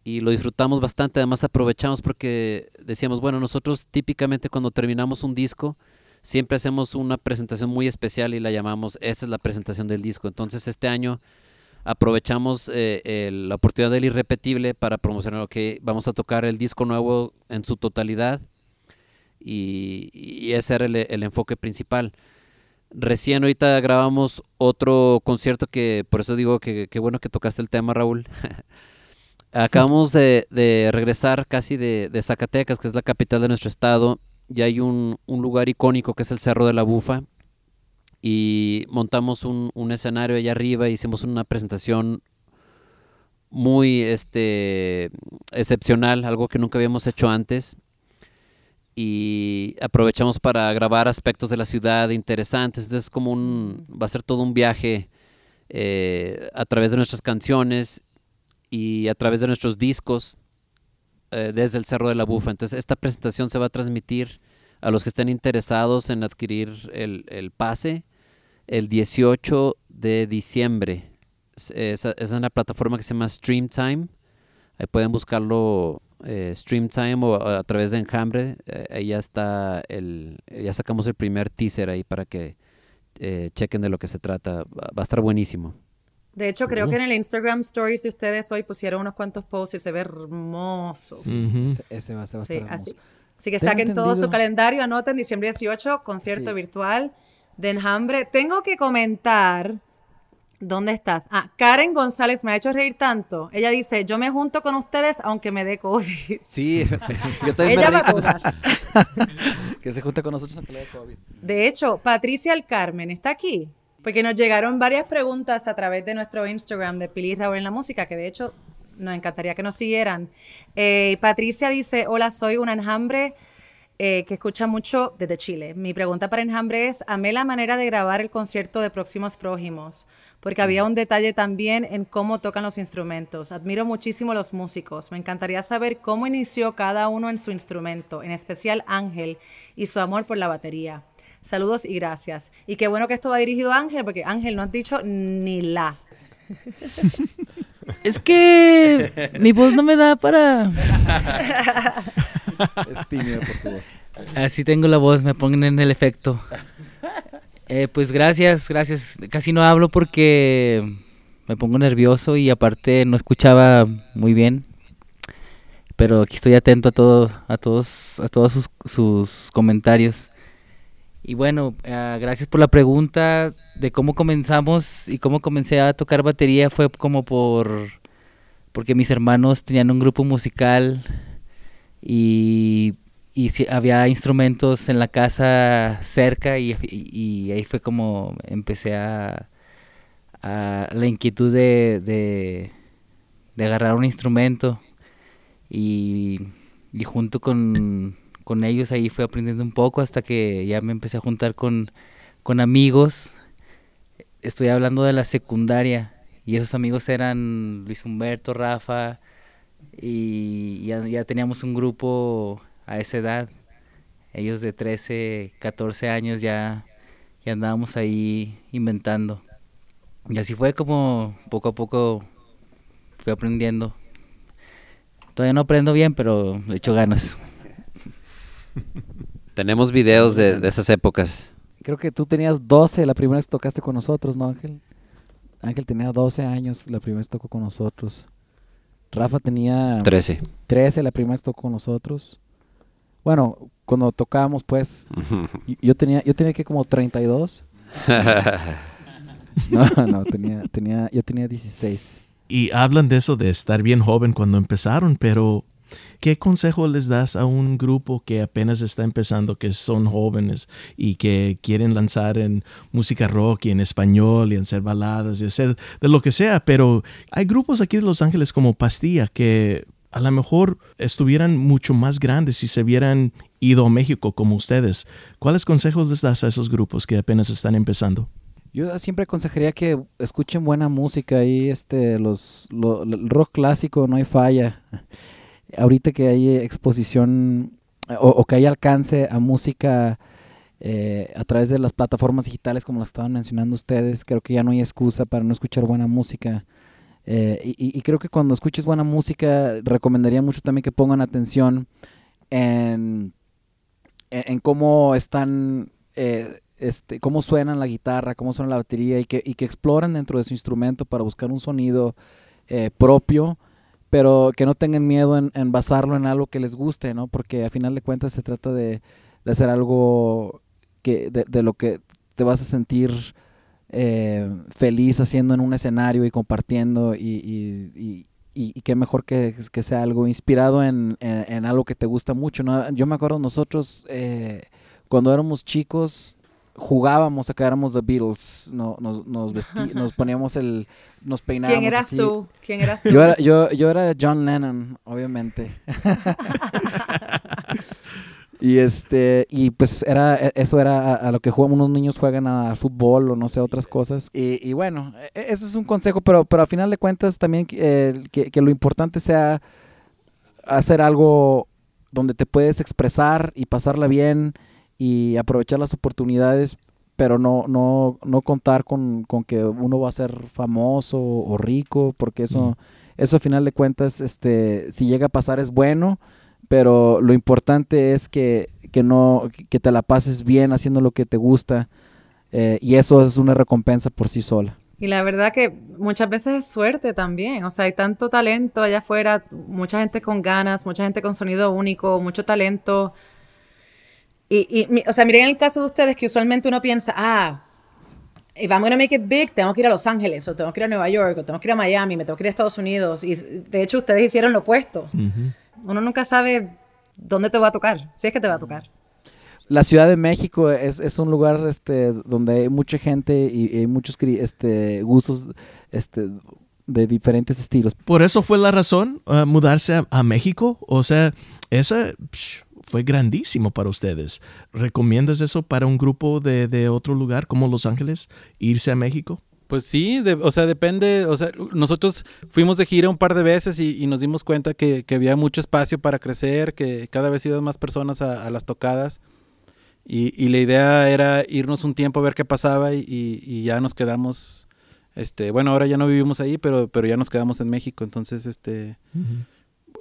y lo disfrutamos bastante, además aprovechamos porque decíamos, bueno, nosotros típicamente cuando terminamos un disco siempre hacemos una presentación muy especial y la llamamos, esa es la presentación del disco, entonces este año aprovechamos la oportunidad del irrepetible para promocionar, okay, vamos a tocar el disco nuevo en su totalidad. Y ese era el enfoque principal. Recién ahorita grabamos otro concierto que, por eso digo que qué bueno que tocaste el tema, Raúl. Acabamos de regresar casi de Zacatecas, que es la capital de nuestro estado, y hay un lugar icónico que es el Cerro de la Bufa, y montamos un escenario allá arriba e hicimos una presentación muy excepcional, algo que nunca habíamos hecho antes. Y aprovechamos para grabar aspectos de la ciudad interesantes, entonces como va a ser todo un viaje a través de nuestras canciones y a través de nuestros discos desde el Cerro de la Bufa. Entonces esta presentación se va a transmitir a los que estén interesados en adquirir el pase el 18 de diciembre. Es una plataforma que se llama Streamtime, ahí pueden buscarlo. Streamtime o a través de Enjambre, ahí ya está ya sacamos el primer teaser ahí para que chequen de lo que se trata, va a estar buenísimo. De hecho creo que en el Instagram Stories de ustedes hoy pusieron unos cuantos posts y se ve hermoso. Sí. Ese va a estar hermoso. Así. Así que saquen todo su calendario, anoten diciembre 18, concierto virtual de Enjambre. Tengo que comentar, ¿dónde estás? Ah, Karen González me ha hecho reír tanto. Ella dice, yo me junto con ustedes aunque me dé COVID. Sí, yo también me reí. Que se junta con nosotros aunque le dé COVID. De hecho, Patricia El Carmen está aquí. Porque nos llegaron varias preguntas a través de nuestro Instagram de Pili Raúl en la Música, que de hecho nos encantaría que nos siguieran. Patricia dice, hola, soy una Enjambre que escucha mucho desde Chile. Mi pregunta para Enjambre es, amé la manera de grabar el concierto de Próximos Prójimos, porque había un detalle también en cómo tocan los instrumentos. Admiro muchísimo a los músicos. Me encantaría saber cómo inició cada uno en su instrumento, en especial Ángel y su amor por la batería. Saludos y gracias. Y qué bueno que esto va dirigido a Ángel, porque Ángel no has dicho ni la. Es que mi voz no me da para... Es tímido por su voz. Así tengo la voz, me ponen en el efecto. Pues gracias. Casi no hablo porque me pongo nervioso y aparte no escuchaba muy bien. Pero aquí estoy atento a todos sus comentarios. Y bueno, gracias por la pregunta de cómo comenzamos y cómo comencé a tocar batería. Fue como porque mis hermanos tenían un grupo musical y había instrumentos en la casa cerca y ahí fue como empecé a la inquietud de agarrar un instrumento y junto con ellos ahí fui aprendiendo un poco hasta que ya me empecé a juntar con amigos. Estoy hablando de la secundaria y esos amigos eran Luis Humberto, Rafa y ya teníamos un grupo a esa edad. Ellos de 13, 14 años ya andábamos ahí inventando. Y así fue como poco a poco fui aprendiendo. Todavía no aprendo bien, pero le echo ganas. Tenemos videos de esas épocas. Creo que tú tenías 12 la primera vez que tocaste con nosotros, ¿no, Ángel? Ángel tenía 12 años la primera vez que tocó con nosotros. Rafa tenía 13 la primera vez que tocó con nosotros. Bueno, cuando tocábamos, pues yo tenía que como 32. No, yo tenía 16. Y hablan de eso de estar bien joven cuando empezaron, pero ¿qué consejo les das a un grupo que apenas está empezando, que son jóvenes y que quieren lanzar en música rock y en español y en hacer baladas y hacer de lo que sea? Pero hay grupos aquí de Los Ángeles como Pastilla que a lo mejor estuvieran mucho más grandes si se hubieran ido a México como ustedes. ¿Cuáles consejos les das a esos grupos que apenas están empezando? Yo siempre aconsejaría que escuchen buena música y el rock clásico no hay falla. Ahorita que hay exposición o que hay alcance a música a través de las plataformas digitales como las estaban mencionando ustedes, creo que ya no hay excusa para no escuchar buena música. Y creo que cuando escuches buena música, recomendaría mucho también que pongan atención en cómo están, cómo suenan la guitarra, cómo suena la batería y que exploren dentro de su instrumento para buscar un sonido propio, pero que no tengan miedo en basarlo en algo que les guste, ¿no? Porque a final de cuentas se trata de hacer algo de lo que te vas a sentir feliz haciendo en un escenario y compartiendo y qué mejor que sea algo inspirado en algo que te gusta mucho, ¿no? Yo me acuerdo nosotros cuando éramos chicos jugábamos a que éramos The Beatles, nos poníamos nos peinábamos. ¿Quién eras así. Tú? ¿Quién eras tú? Yo era John Lennon, obviamente. Y pues eso era a lo que juegan, unos niños juegan a fútbol o no sé, otras cosas. Y bueno, eso es un consejo, pero al final de cuentas también que lo importante sea hacer algo donde te puedes expresar y pasarla bien y aprovechar las oportunidades, pero no contar con que uno va a ser famoso o rico, porque eso a final de cuentas, si llega a pasar es bueno, pero lo importante es que te la pases bien haciendo lo que te gusta, y eso es una recompensa por sí sola. Y la verdad que muchas veces es suerte también, o sea, hay tanto talento allá afuera, mucha gente con ganas, mucha gente con sonido único, mucho talento. Y o sea, miren el caso de ustedes, que usualmente uno piensa, if I'm gonna make it big, tengo que ir a Los Ángeles, o tengo que ir a Nueva York, o tengo que ir a Miami, me tengo que ir a Estados Unidos. Y de hecho, ustedes hicieron lo opuesto. Uh-huh. Uno nunca sabe dónde te va a tocar, si es que te va a tocar. La Ciudad de México es un lugar donde hay mucha gente y hay muchos gustos de diferentes estilos. ¿Por eso fue la razón mudarse a México? O sea, esa fue grandísimo para ustedes. ¿Recomiendas eso para un grupo de otro lugar como Los Ángeles, irse a México? Pues sí, o sea, depende, o sea, nosotros fuimos de gira un par de veces y nos dimos cuenta que había mucho espacio para crecer, que cada vez iban más personas a las tocadas. Y la idea era irnos un tiempo a ver qué pasaba y ya nos quedamos, bueno, ahora ya no vivimos ahí, pero ya nos quedamos en México, entonces, uh-huh.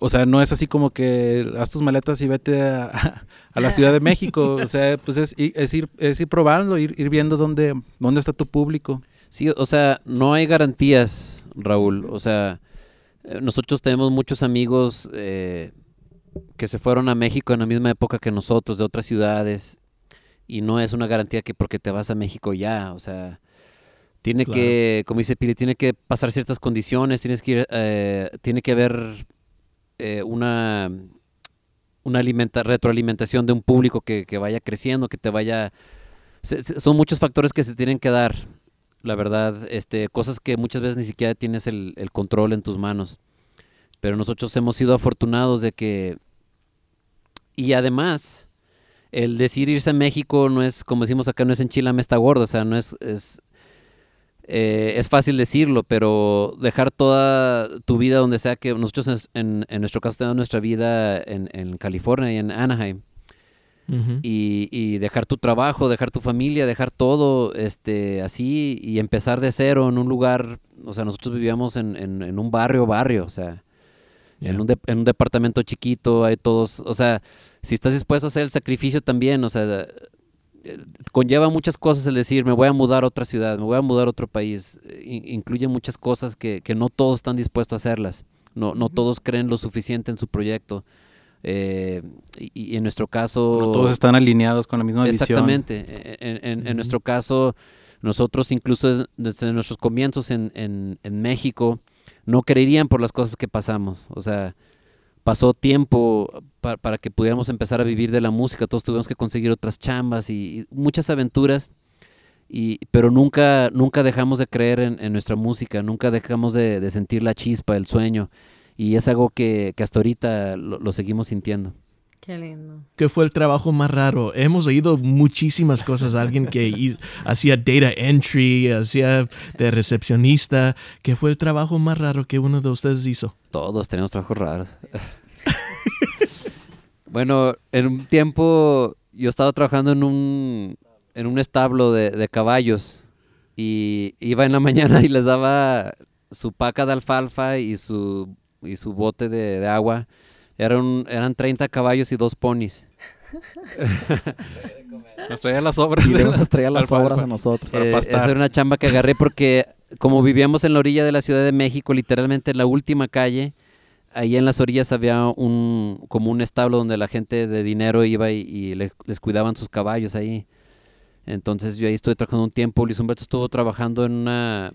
O sea, no es así como que haz tus maletas y vete a la Ciudad de México, o sea, pues es ir probando, ir viendo dónde está tu público. Sí, o sea, no hay garantías, Raúl, o sea, nosotros tenemos muchos amigos que se fueron a México en la misma época que nosotros, de otras ciudades. Y no es una garantía que porque te vas a México ya, o sea, tiene claro. que, como dice Pili, tiene que pasar ciertas condiciones, tiene que haber una retroalimentación de un público que vaya creciendo, que te vaya... Son muchos factores que se tienen que dar, la verdad, cosas que muchas veces ni siquiera tienes el control en tus manos. Pero nosotros hemos sido afortunados de que... Y además... El decir irse a México no es, como decimos acá, no es enchilame está gordo, o sea, no es fácil decirlo, pero dejar toda tu vida donde sea que nosotros en nuestro caso tenemos nuestra vida en California y en Anaheim, uh-huh. y dejar tu trabajo, dejar tu familia, dejar todo así y empezar de cero en un lugar, o sea, nosotros vivíamos en un barrio, o sea... Yeah. En un departamento chiquito, hay todos, o sea, si estás dispuesto a hacer el sacrificio también, o sea, conlleva muchas cosas el decir, me voy a mudar a otra ciudad, me voy a mudar a otro país, incluye muchas cosas que no todos están dispuestos a hacerlas, no todos creen lo suficiente en su proyecto, y en nuestro caso... No todos están alineados con la misma visión. Exactamente, en nuestro caso, nosotros incluso desde nuestros comienzos en México, no creerían por las cosas que pasamos, o sea, pasó tiempo para que pudiéramos empezar a vivir de la música, todos tuvimos que conseguir otras chambas y muchas aventuras, pero nunca dejamos de creer en nuestra música, nunca dejamos de sentir la chispa, el sueño, y es algo que hasta ahorita lo seguimos sintiendo. Qué lindo. ¿Qué fue el trabajo más raro? Hemos oído muchísimas cosas. Alguien que hacía data entry, hacía de recepcionista. ¿Qué fue el trabajo más raro que uno de ustedes hizo? Todos tenemos trabajos raros. Bueno, en un tiempo yo estaba trabajando en un establo de caballos y iba en la mañana y les daba su paca de alfalfa y su bote de agua. Eran 30 caballos y 2 ponis. Nos traía las obras. Y luego nos traía las obras a nosotros. Esa era una chamba que agarré porque como vivíamos en la orilla de la Ciudad de México, literalmente en la última calle, ahí en las orillas había como un establo donde la gente de dinero iba y les cuidaban sus caballos ahí. Entonces yo ahí estuve trabajando un tiempo. Luis Humberto estuvo trabajando en una...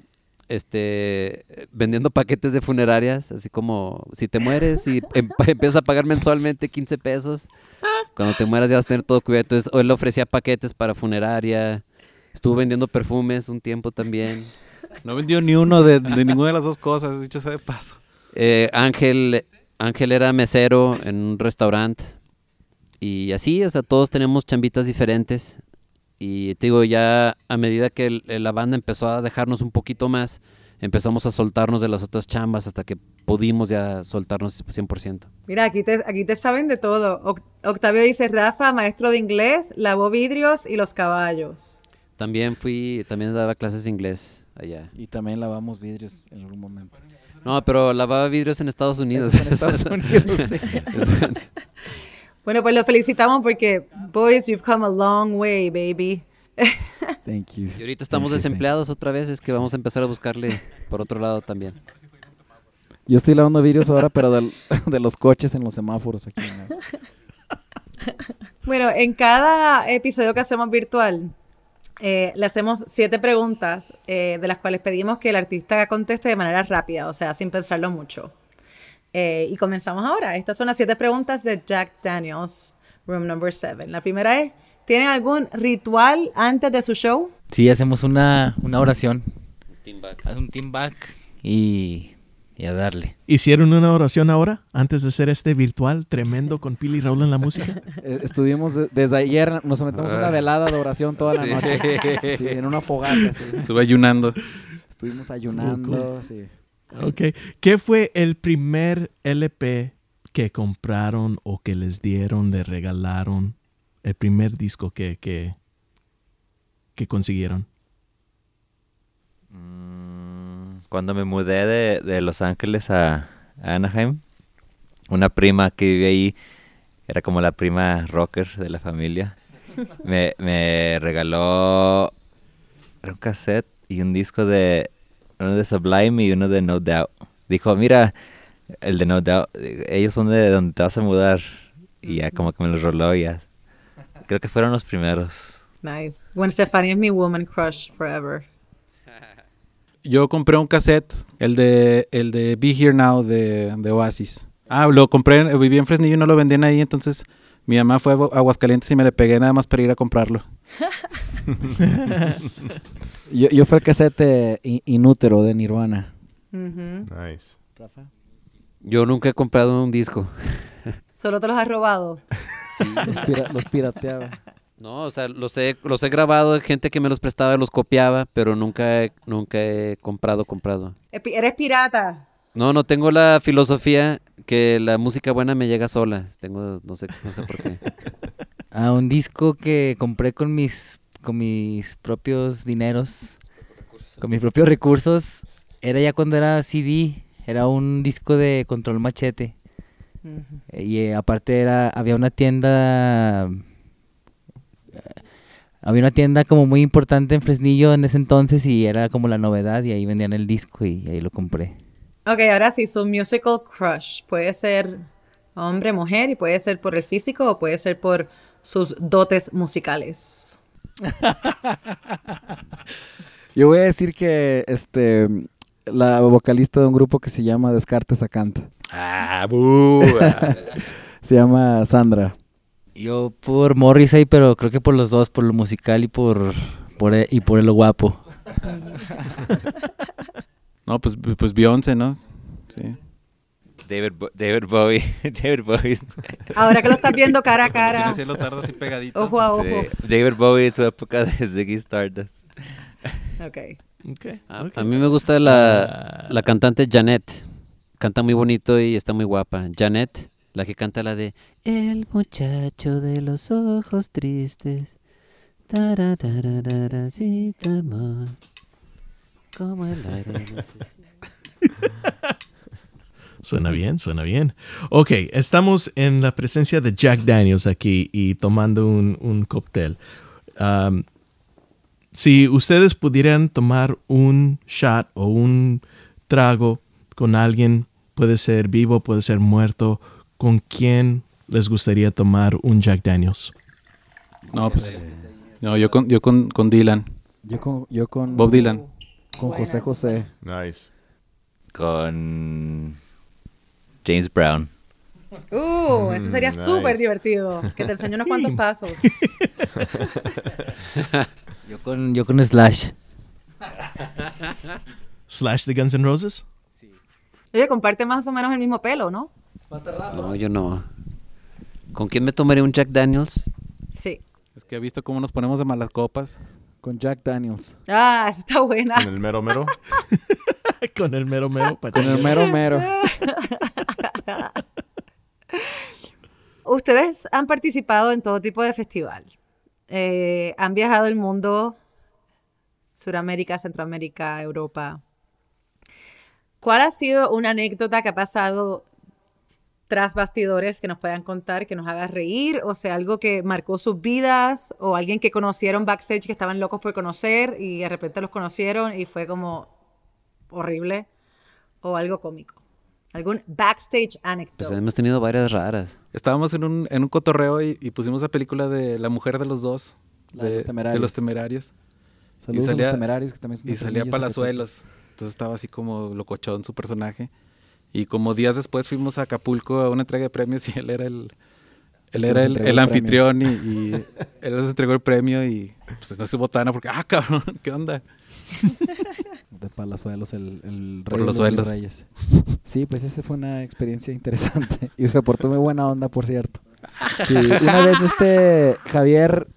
vendiendo paquetes de funerarias, así como si te mueres y empiezas a pagar mensualmente 15 pesos, cuando te mueras ya vas a tener todo cubierto. Entonces él ofrecía paquetes para funeraria, estuvo vendiendo perfumes un tiempo también. No vendió ni uno de ninguna de las dos cosas, dicho sea de paso. Ángel era mesero en un restaurante y así, o sea, todos tenemos chambitas diferentes. Y te digo, ya a medida que la banda empezó a dejarnos un poquito más, empezamos a soltarnos de las otras chambas hasta que pudimos ya soltarnos 100%. Mira, aquí te saben de todo. Octavio dice, Rafa, maestro de inglés, lavó vidrios y los caballos. También daba clases de inglés allá. Y también lavamos vidrios en algún momento. No, pero lavaba vidrios en Estados Unidos. Eso en Estados Unidos, sí. Bueno, pues lo felicitamos porque, boys, you've come a long way, baby. Thank you. Y ahorita estamos desempleados otra vez, es que vamos a empezar a buscarle por otro lado también. Yo estoy lavando vidrios ahora, pero de los coches en los semáforos aquí. ¿No? Bueno, en cada episodio que hacemos virtual, le hacemos 7 preguntas, de las cuales pedimos que el artista conteste de manera rápida, o sea, sin pensarlo mucho. Y comenzamos ahora. Estas son las 7 preguntas de Jack Daniels, Room Number 7. La primera es, ¿tienen algún ritual antes de su show? Sí, hacemos una oración. Un team back y a darle. ¿Hicieron una oración ahora, antes de hacer este virtual tremendo con Pili Raúl en la música? Estuvimos desde ayer, nos sometemos a una velada de oración toda la noche. Sí, en una fogata. Sí. Estuve ayunando. Estuvimos ayunando, cool. Sí. Ok. ¿Qué fue el primer LP que compraron o que les dieron, les regalaron? El primer disco que consiguieron. Cuando me mudé de Los Ángeles a Anaheim, una prima que vivía ahí, era como la prima rocker de la familia, me regaló un cassette y un disco uno de Sublime y uno de No Doubt. Dijo, mira, el de No Doubt, ellos son de donde te vas a mudar. Y ya como que me los roló y ya. Creo que fueron los primeros. Nice. Gwen Stefani es mi woman crush forever. Yo compré un cassette, el de Be Here Now de Oasis. Lo compré, viví en Fresnillo y no lo vendían ahí, entonces mi mamá fue a Aguascalientes y me le pegué nada más para ir a comprarlo. yo fui el cassette Inútero de Nirvana. Mm-hmm. Nice. ¿Rafa? Yo nunca he comprado un disco. ¿Solo te los has robado? Sí, los pirateaba. No, o sea, los he grabado, gente que me los prestaba, los copiaba, pero nunca he comprado. ¿Eres pirata? No tengo la filosofía que la música buena me llega sola. Tengo, no sé por qué. Un disco que compré con mis propios dineros, con mis propios recursos. Era ya cuando era CD, era un disco de Control Machete. Uh-huh. Y aparte había una tienda... Había una tienda como muy importante en Fresnillo en ese entonces y era como la novedad y ahí vendían el disco y ahí lo compré. Ok, ahora sí, su musical crush puede ser hombre, mujer y puede ser por el físico o puede ser por sus dotes musicales. Yo voy a decir que la vocalista de un grupo que se llama Descartes canta. Se llama Sandra. Yo por Morrissey, pero creo que por los dos, por lo musical y por lo guapo. No, pues Beyoncé, ¿no? Sí. David Bowie. David Bowie. Ahora que lo estás viendo cara a cara. Sí, lo tardo así pegadito. Ojo a ojo. Sí. David Bowie en su época de Ziggy Stardust. Okay. A mí me gusta la cantante Janet. Canta muy bonito y está muy guapa. Janet. La que canta la de El muchacho de los ojos tristes, necesita amor, como el aire. Suena bien. Ok, estamos en la presencia de Jack Daniels aquí y tomando un cóctel. Si ustedes pudieran tomar un shot o un trago con alguien, puede ser vivo, puede ser muerto, ¿con quién les gustaría tomar un Jack Daniels? No, pues... No, yo con Dylan. Yo con... Bob Dylan. Con José José. Nice. Con... James Brown. Eso sería súper divertido. Que te enseñe unos cuantos pasos. yo con Slash. ¿Slash de Guns N' Roses? Sí. Oye, comparte más o menos el mismo pelo, ¿no? No, yo no. ¿Con quién me tomaré un Jack Daniels? Sí. Es que he visto cómo nos ponemos de malas copas. Con Jack Daniels. Esa está buena. ¿Con el mero mero? Con el mero mero. Ustedes han participado en todo tipo de festival. Han viajado el mundo, Sudamérica, Centroamérica, Europa. ¿Cuál ha sido una anécdota que ha pasado tras bastidores que nos puedan contar, que nos haga reír, o sea, algo que marcó sus vidas, o alguien que conocieron backstage que estaban locos por conocer y de repente los conocieron y fue como horrible, o algo cómico. Algún backstage anecdote. Pues hemos tenido varias raras. Estábamos en un cotorreo y pusimos la película de La Mujer de los Dos, de los temerarios. Saludos a los Temerarios, que también son. Y salía Palazuelos. Entonces estaba así como locochón su personaje. Y como días después fuimos a Acapulco a una entrega de premios y él era el anfitrión y él nos entregó el premio y pues no se botana porque, ¡ah, cabrón! ¿Qué onda? De Palazuelos, el rey de los reyes. Sí, pues esa fue una experiencia interesante y se portó muy buena onda, por cierto. Sí, una vez Javier...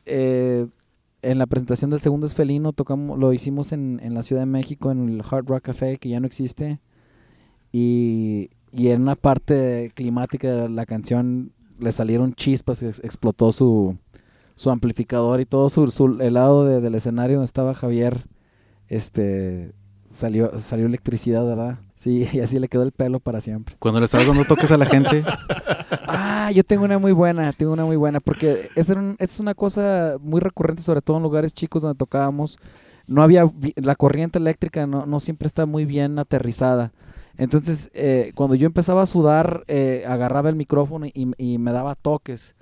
en la presentación del Segundo es Felino lo hicimos en la Ciudad de México, en el Hard Rock Café, que ya no existe, y en una parte climática de la canción le salieron chispas, explotó su amplificador y todo el lado del escenario donde estaba Javier, salió electricidad, ¿verdad? Sí, y así le quedó el pelo para siempre. Cuando le estabas dando toques a la gente. Yo tengo una muy buena, porque es una cosa muy recurrente, sobre todo en lugares chicos donde tocábamos. No había, la corriente eléctrica no siempre está muy bien aterrizada. Entonces, cuando yo empezaba a sudar, agarraba el micrófono y me daba toques.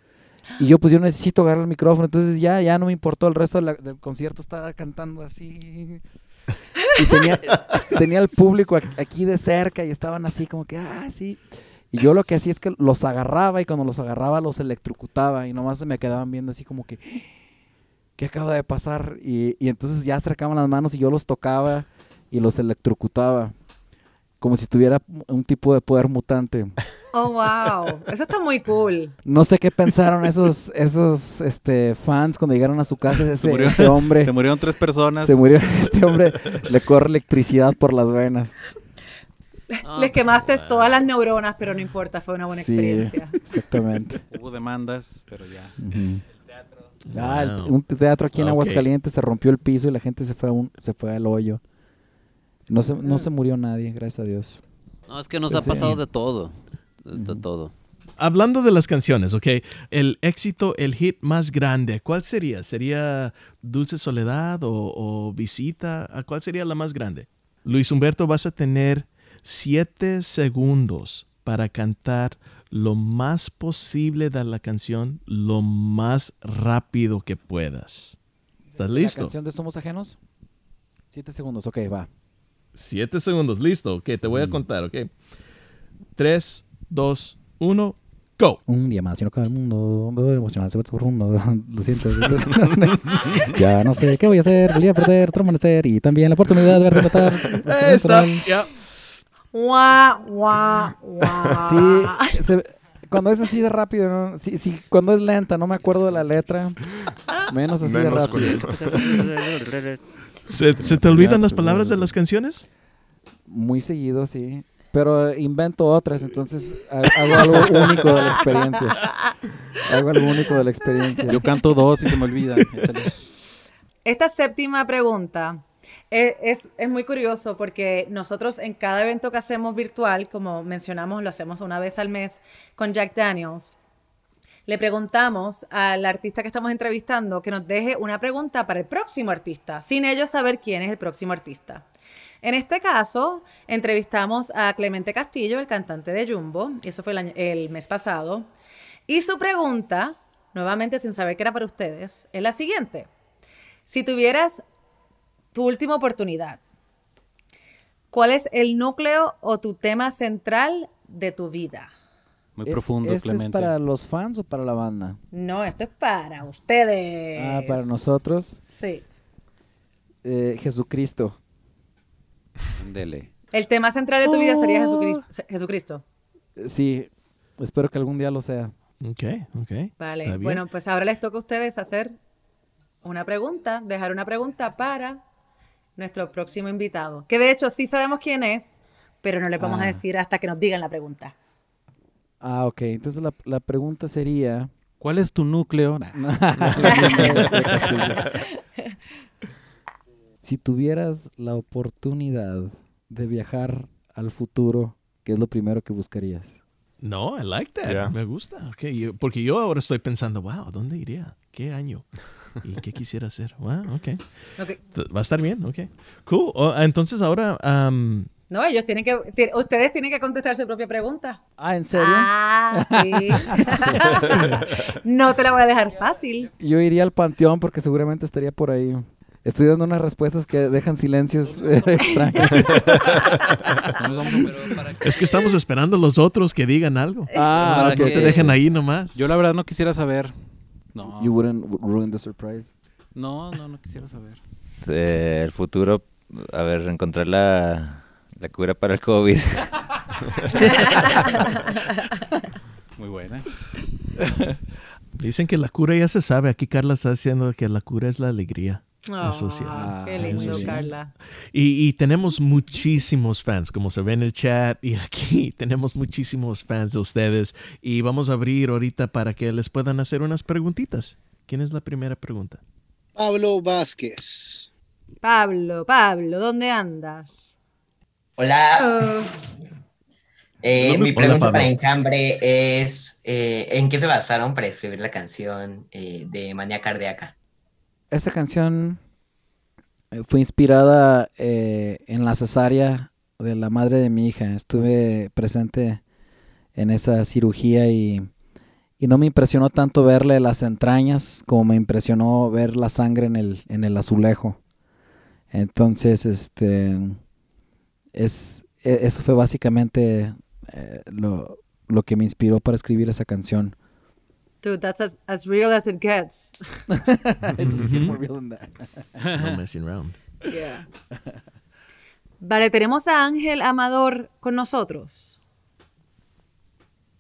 Y yo, pues, yo necesito agarrar el micrófono, entonces ya no me importó, el resto del concierto estaba cantando así... Y tenía al público aquí de cerca y estaban así como que, sí. Y yo lo que hacía es que los agarraba y cuando los agarraba los electrocutaba y nomás se me quedaban viendo así como que, ¿qué acaba de pasar? Y entonces ya acercaban las manos y yo los tocaba y los electrocutaba. Como si tuviera un tipo de poder mutante. ¡Oh, wow! Eso está muy cool. No sé qué pensaron esos fans cuando llegaron a su casa. Este hombre. Se murieron 3 personas. Se murió este hombre. Le corre electricidad por las venas. Les quemaste todas las neuronas, pero no importa. Fue una buena experiencia. Exactamente. Hubo demandas, pero ya. Uh-huh. Un teatro aquí en Aguascalientes. Se rompió el piso y la gente se fue al hoyo. No se murió nadie, gracias a Dios. No, es que nos ha pasado de todo. De todo. Hablando de las canciones, ¿ok? El éxito, el hit más grande, ¿cuál sería? ¿Sería Dulce Soledad o Visita? ¿Cuál sería la más grande? Luis Humberto, vas a tener 7 segundos para cantar lo más posible de la canción, lo más rápido que puedas. ¿Estás listo? ¿La canción de Somos Ajenos? 7 segundos, ok, va. 7 segundos, listo. Ok, te voy a contar, ok. 3, 2, 1, go. Un día más, yo no cabe el mundo. Me voy emocional, se va profundo. Lo siento. Ya no sé qué voy a hacer. Volví a perder otro amanecer y también la oportunidad de verte matar. Está, ya. Guau, guau, guau. Sí, cuando es así de rápido, ¿no? Sí, cuando es lenta, no me acuerdo de la letra. Menos así de rápido. ¿Se te olvidan las palabras de las canciones? Muy seguido, sí. Pero invento otras, entonces hago algo único de la experiencia. Yo canto 2 y se me olvida. Esta 7ª pregunta es muy curioso porque nosotros en cada evento que hacemos virtual, como mencionamos, lo hacemos una vez al mes con Jack Daniels. Le preguntamos al artista que estamos entrevistando que nos deje una pregunta para el próximo artista, sin ellos saber quién es el próximo artista. En este caso, entrevistamos a Clemente Castillo, el cantante de Jumbo, y eso fue el mes pasado. Y su pregunta, nuevamente sin saber que era para ustedes, es la siguiente. Si tuvieras tu última oportunidad, ¿cuál es el núcleo o tu tema central de tu vida? Muy profundo, Clemente. ¿Es para los fans o para la banda? No, esto es para ustedes. ¿Para nosotros? Sí. Jesucristo. Dele. El tema central de tu vida sería Jesucristo. Sí, espero que algún día lo sea. Ok. Vale, bueno, pues ahora les toca a ustedes hacer una pregunta, dejar una pregunta para nuestro próximo invitado. Que de hecho sí sabemos quién es, pero no le vamos a decir hasta que nos digan la pregunta. Ok. Entonces la pregunta sería... ¿Cuál es tu núcleo? Si tuvieras la oportunidad de viajar al futuro, ¿qué es lo primero que buscarías? No, I like that. Yeah. Me gusta. Okay, porque yo ahora estoy pensando, wow, ¿dónde iría? ¿Qué año? ¿Y qué quisiera hacer? Wow, okay. Okay. Va a estar bien, okay. Cool. Entonces ahora... No, ellos tienen que... Ustedes tienen que contestar su propia pregunta. Ah, ¿en serio? Ah, sí. No te la voy a dejar fácil. Yo iría al Panteón porque seguramente estaría por ahí. Estoy dando unas respuestas que dejan silencios extraños. Es que estamos esperando a los otros que digan algo. Ah, para que no te dejen ahí nomás. Yo la verdad no quisiera saber. No. You wouldn't ruin the surprise. No quisiera saber. El futuro, a ver, encontrar la cura para el COVID. Muy buena. Dicen que la cura ya se sabe. Aquí Carla está diciendo que la cura es la alegría. La sociedad. Qué lindo, Carla. Y tenemos muchísimos fans, como se ve en el chat y aquí tenemos muchísimos fans de ustedes y vamos a abrir ahorita para que les puedan hacer unas preguntitas. ¿Quién es la primera pregunta? Pablo Vázquez. Pablo, ¿dónde andas? Hola. Mi pregunta para Enjambre es ¿en qué se basaron para escribir la canción de Manía Cardíaca? Esta canción fue inspirada en la cesárea de la madre de mi hija. Estuve presente en esa cirugía y no me impresionó tanto verle las entrañas como me impresionó ver la sangre en el azulejo. Entonces, eso fue básicamente lo que me inspiró para escribir esa canción. Dude, that's as real as it gets. It doesn't get more real than that. No messing around. Yeah. Vale, tenemos a Ángel Amador con nosotros.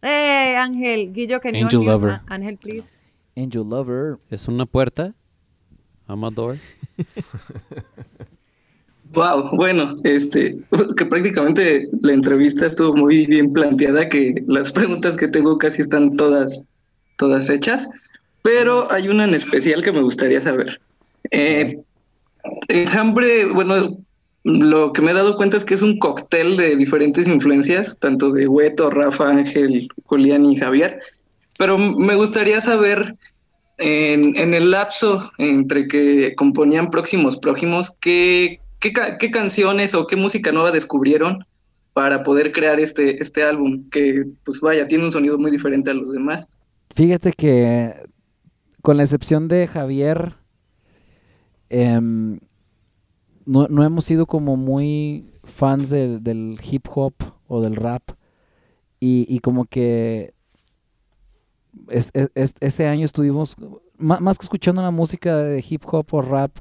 Hey, Ángel, Guillo, que Angel no Lover. Ángel, please. Angel Lover. Es una puerta. Amador. Wow, bueno, que prácticamente la entrevista estuvo muy bien planteada, que las preguntas que tengo casi están todas hechas, pero hay una en especial que me gustaría saber. Enjambre, bueno, lo que me he dado cuenta es que es un cóctel de diferentes influencias, tanto de Hueto, Rafa, Ángel, Julián y Javier, pero me gustaría saber, en el lapso entre que componían Próximos Prójimos, ¿qué canciones o qué música nueva descubrieron para poder crear este álbum, que pues vaya, tiene un sonido muy diferente a los demás? Fíjate que con la excepción de Javier no hemos sido como muy fans del hip hop o del rap y como que ese año estuvimos más que escuchando la música de hip hop o rap,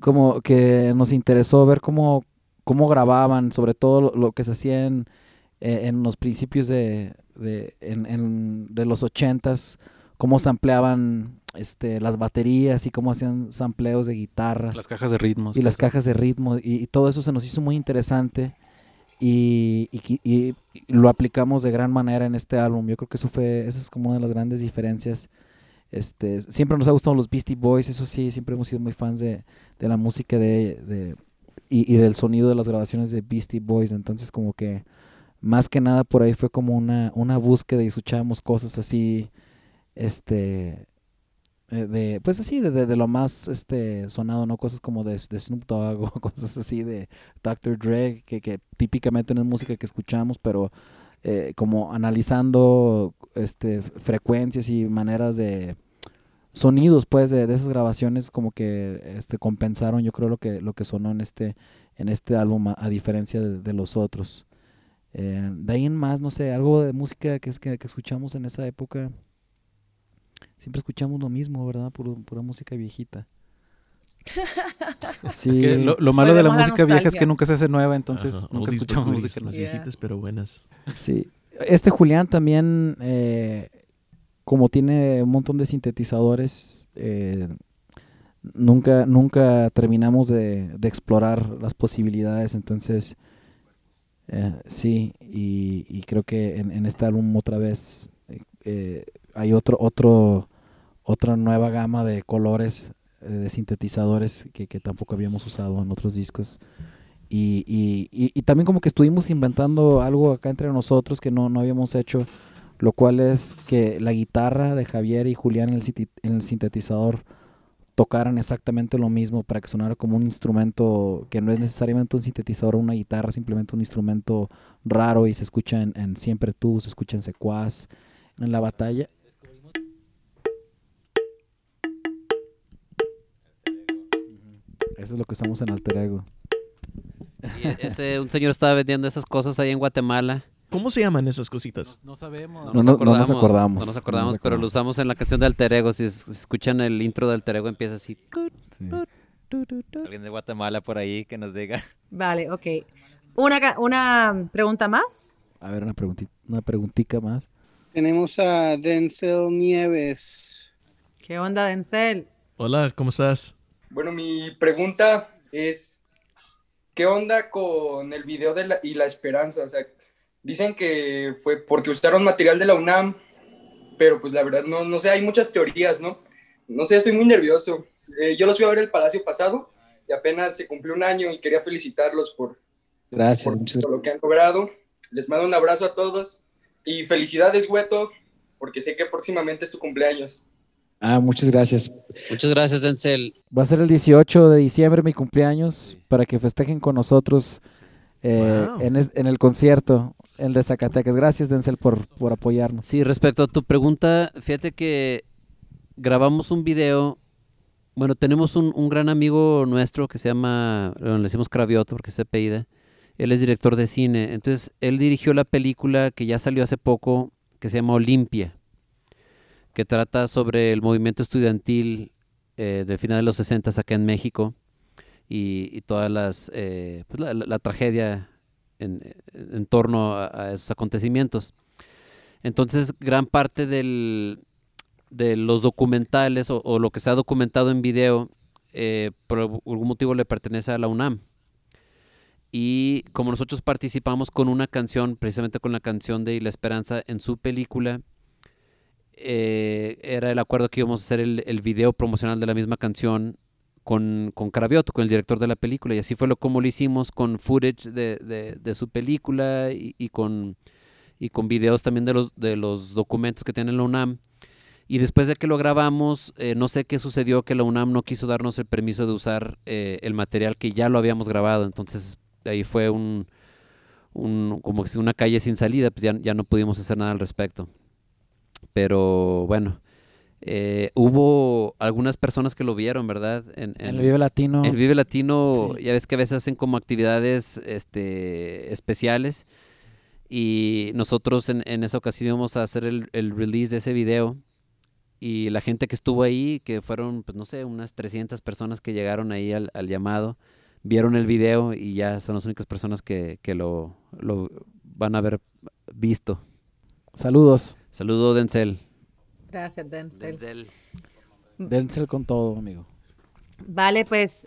como que nos interesó ver cómo grababan, sobre todo lo que se hacía en los principios de los 80s, cómo sampleaban las baterías y cómo hacían sampleos de guitarras. Las cajas de ritmos. Y las cajas de ritmos. Y todo eso se nos hizo muy interesante y lo aplicamos de gran manera en este álbum. Yo creo que esa es como una de las grandes diferencias. Siempre nos ha gustado los Beastie Boys, eso sí, siempre hemos sido muy fans de la música y del sonido de las grabaciones de Beastie Boys. Entonces como que más que nada por ahí fue como una búsqueda y escuchábamos cosas así, pues así, de lo más sonado, ¿no? Cosas como de Snoop Dogg o cosas así de Dr. Dre, que típicamente no es música que escuchamos, pero como analizando frecuencias y maneras de sonidos, pues, de esas grabaciones, como que compensaron, yo creo, lo que sonó en este álbum, a diferencia de los otros. De ahí en más, no sé, algo de música que escuchamos en esa época. Siempre escuchamos lo mismo, ¿verdad? Pura música viejita. Sí. Es que lo malo de la música vieja es que nunca se hace nueva, entonces nunca escuchamos música nueva. Viejitas, pero buenas. Sí. Julián también, como tiene un montón de sintetizadores, nunca terminamos de explorar las posibilidades, entonces... sí, y creo que en este álbum otra vez hay otra nueva gama de colores, de sintetizadores que tampoco habíamos usado en otros discos Y también como que estuvimos inventando algo acá entre nosotros que no habíamos hecho, lo cual es que la guitarra de Javier y Julián en el sintetizador tocaran exactamente lo mismo para que sonara como un instrumento que no es necesariamente un sintetizador o una guitarra, simplemente un instrumento raro, y se escucha en Siempre Tú, se escucha en Secuaz, en La Batalla. Eso es lo que usamos en Alter Ego. Sí, un señor estaba vendiendo esas cosas ahí en Guatemala. ¿Cómo se llaman esas cositas? No sabemos. No nos acordamos, pero lo usamos en la canción de Alter Ego. Si escuchan el intro de Alter Ego, empieza así. Sí. Alguien de Guatemala por ahí que nos diga. Vale, ok. ¿Una pregunta más? A ver, una preguntita más. Tenemos a Denzel Nieves. ¿Qué onda, Denzel? Hola, ¿cómo estás? Bueno, mi pregunta es... ¿Qué onda con el video de la esperanza? O sea, dicen que fue porque usaron material de la UNAM, pero pues la verdad no sé, hay muchas teorías, ¿no? No sé, estoy muy nervioso. Yo los fui a ver el Palacio pasado y apenas se cumplió un año y quería felicitarlos por lo que han logrado. Les mando un abrazo a todos y felicidades, Güeto, porque sé que próximamente es tu cumpleaños. Ah, muchas gracias. Muchas gracias, Ansel. Va a ser el 18 de diciembre mi cumpleaños, para que festejen con nosotros wow. en el concierto, el de Zacatecas. Gracias, Denzel, por apoyarnos. Sí, respecto a tu pregunta, fíjate que grabamos un video. Bueno, tenemos un gran amigo nuestro que se llama, le decimos Cravioto porque se apellida. Él es director de cine. Entonces, él dirigió la película que ya salió hace poco, que se llama Olimpia, que trata sobre el movimiento estudiantil del final de los 60s acá en México y todas las pues la tragedia en torno a esos acontecimientos. Entonces, gran parte de los documentales o lo que se ha documentado en video por algún motivo le pertenece a la UNAM. Y como nosotros participamos con una canción, precisamente con la canción de La Esperanza en su película, era el acuerdo que íbamos a hacer el video promocional de la misma canción con Cravioto, con el director de la película, y así fue como lo hicimos con footage de su película y con videos también de los documentos que tiene la UNAM. Y después de que lo grabamos, no sé qué sucedió, que la UNAM no quiso darnos el permiso de usar el material que ya lo habíamos grabado. Entonces ahí fue como que una calle sin salida, pues ya no pudimos hacer nada al respecto. Pero bueno, hubo algunas personas que lo vieron, ¿verdad? En el Vive Latino. En el Vive Latino, sí. Ya ves que a veces hacen como actividades especiales. Y nosotros en esa ocasión íbamos a hacer el release de ese video. Y la gente que estuvo ahí, que fueron, pues no sé, unas 300 personas que llegaron ahí al llamado, vieron el video y ya son las únicas personas que lo van a haber visto. Saludos. Saludo, Denzel. Gracias, Denzel. Denzel con todo, amigo. Vale, pues,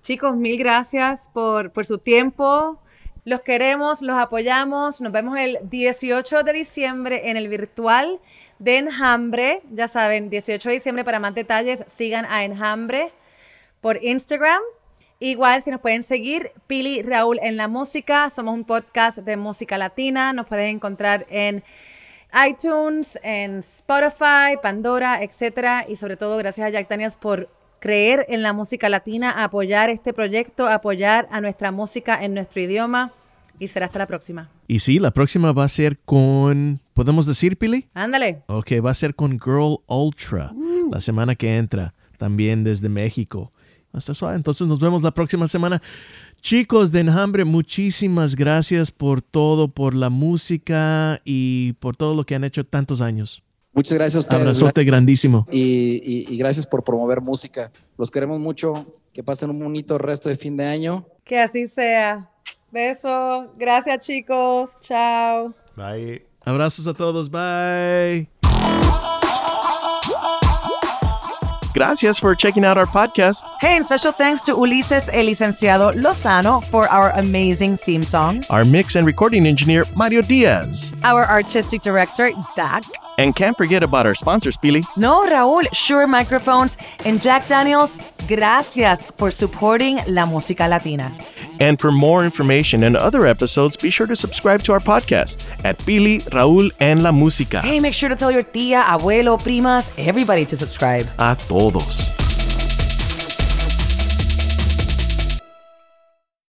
chicos, mil gracias por su tiempo. Los queremos, los apoyamos. Nos vemos el 18 de diciembre en el virtual de Enjambre. Ya saben, 18 de diciembre. Para más detalles, sigan a Enjambre por Instagram. Igual, si nos pueden seguir, Pili Raúl en la Música. Somos un podcast de música latina. Nos pueden encontrar en iTunes, en Spotify, Pandora, etcétera, y sobre todo gracias a Jack Daniels por creer en la música latina, apoyar este proyecto, apoyar a nuestra música en nuestro idioma, y será hasta la próxima. Y sí, la próxima va a ser con, ¿podemos decir, Pili? Ándale. Ok, va a ser con Girl Ultra, la semana que entra, también desde México. Entonces nos vemos la próxima semana. Chicos de Enjambre, muchísimas gracias por todo, por la música y por todo lo que han hecho tantos años. Muchas gracias a ustedes. Abrazote grandísimo. Y gracias por promover música. Los queremos mucho. Que pasen un bonito resto de fin de año. Que así sea. Besos. Gracias, chicos. Chao. Bye. Abrazos a todos. Bye. Gracias for checking out our podcast. Hey, and special thanks to Ulises El Licenciado Lozano for our amazing theme song. Our mix and recording engineer, Mario Diaz. Our artistic director, Dak. And can't forget about our sponsors, Pili. No, Raúl, Shure Microphones, and Jack Daniels. Gracias for supporting la música latina. And for more information and other episodes, be sure to subscribe to our podcast at Pili Raúl en la Música. Hey, make sure to tell your tía, abuelo, primas, everybody to subscribe. A todos.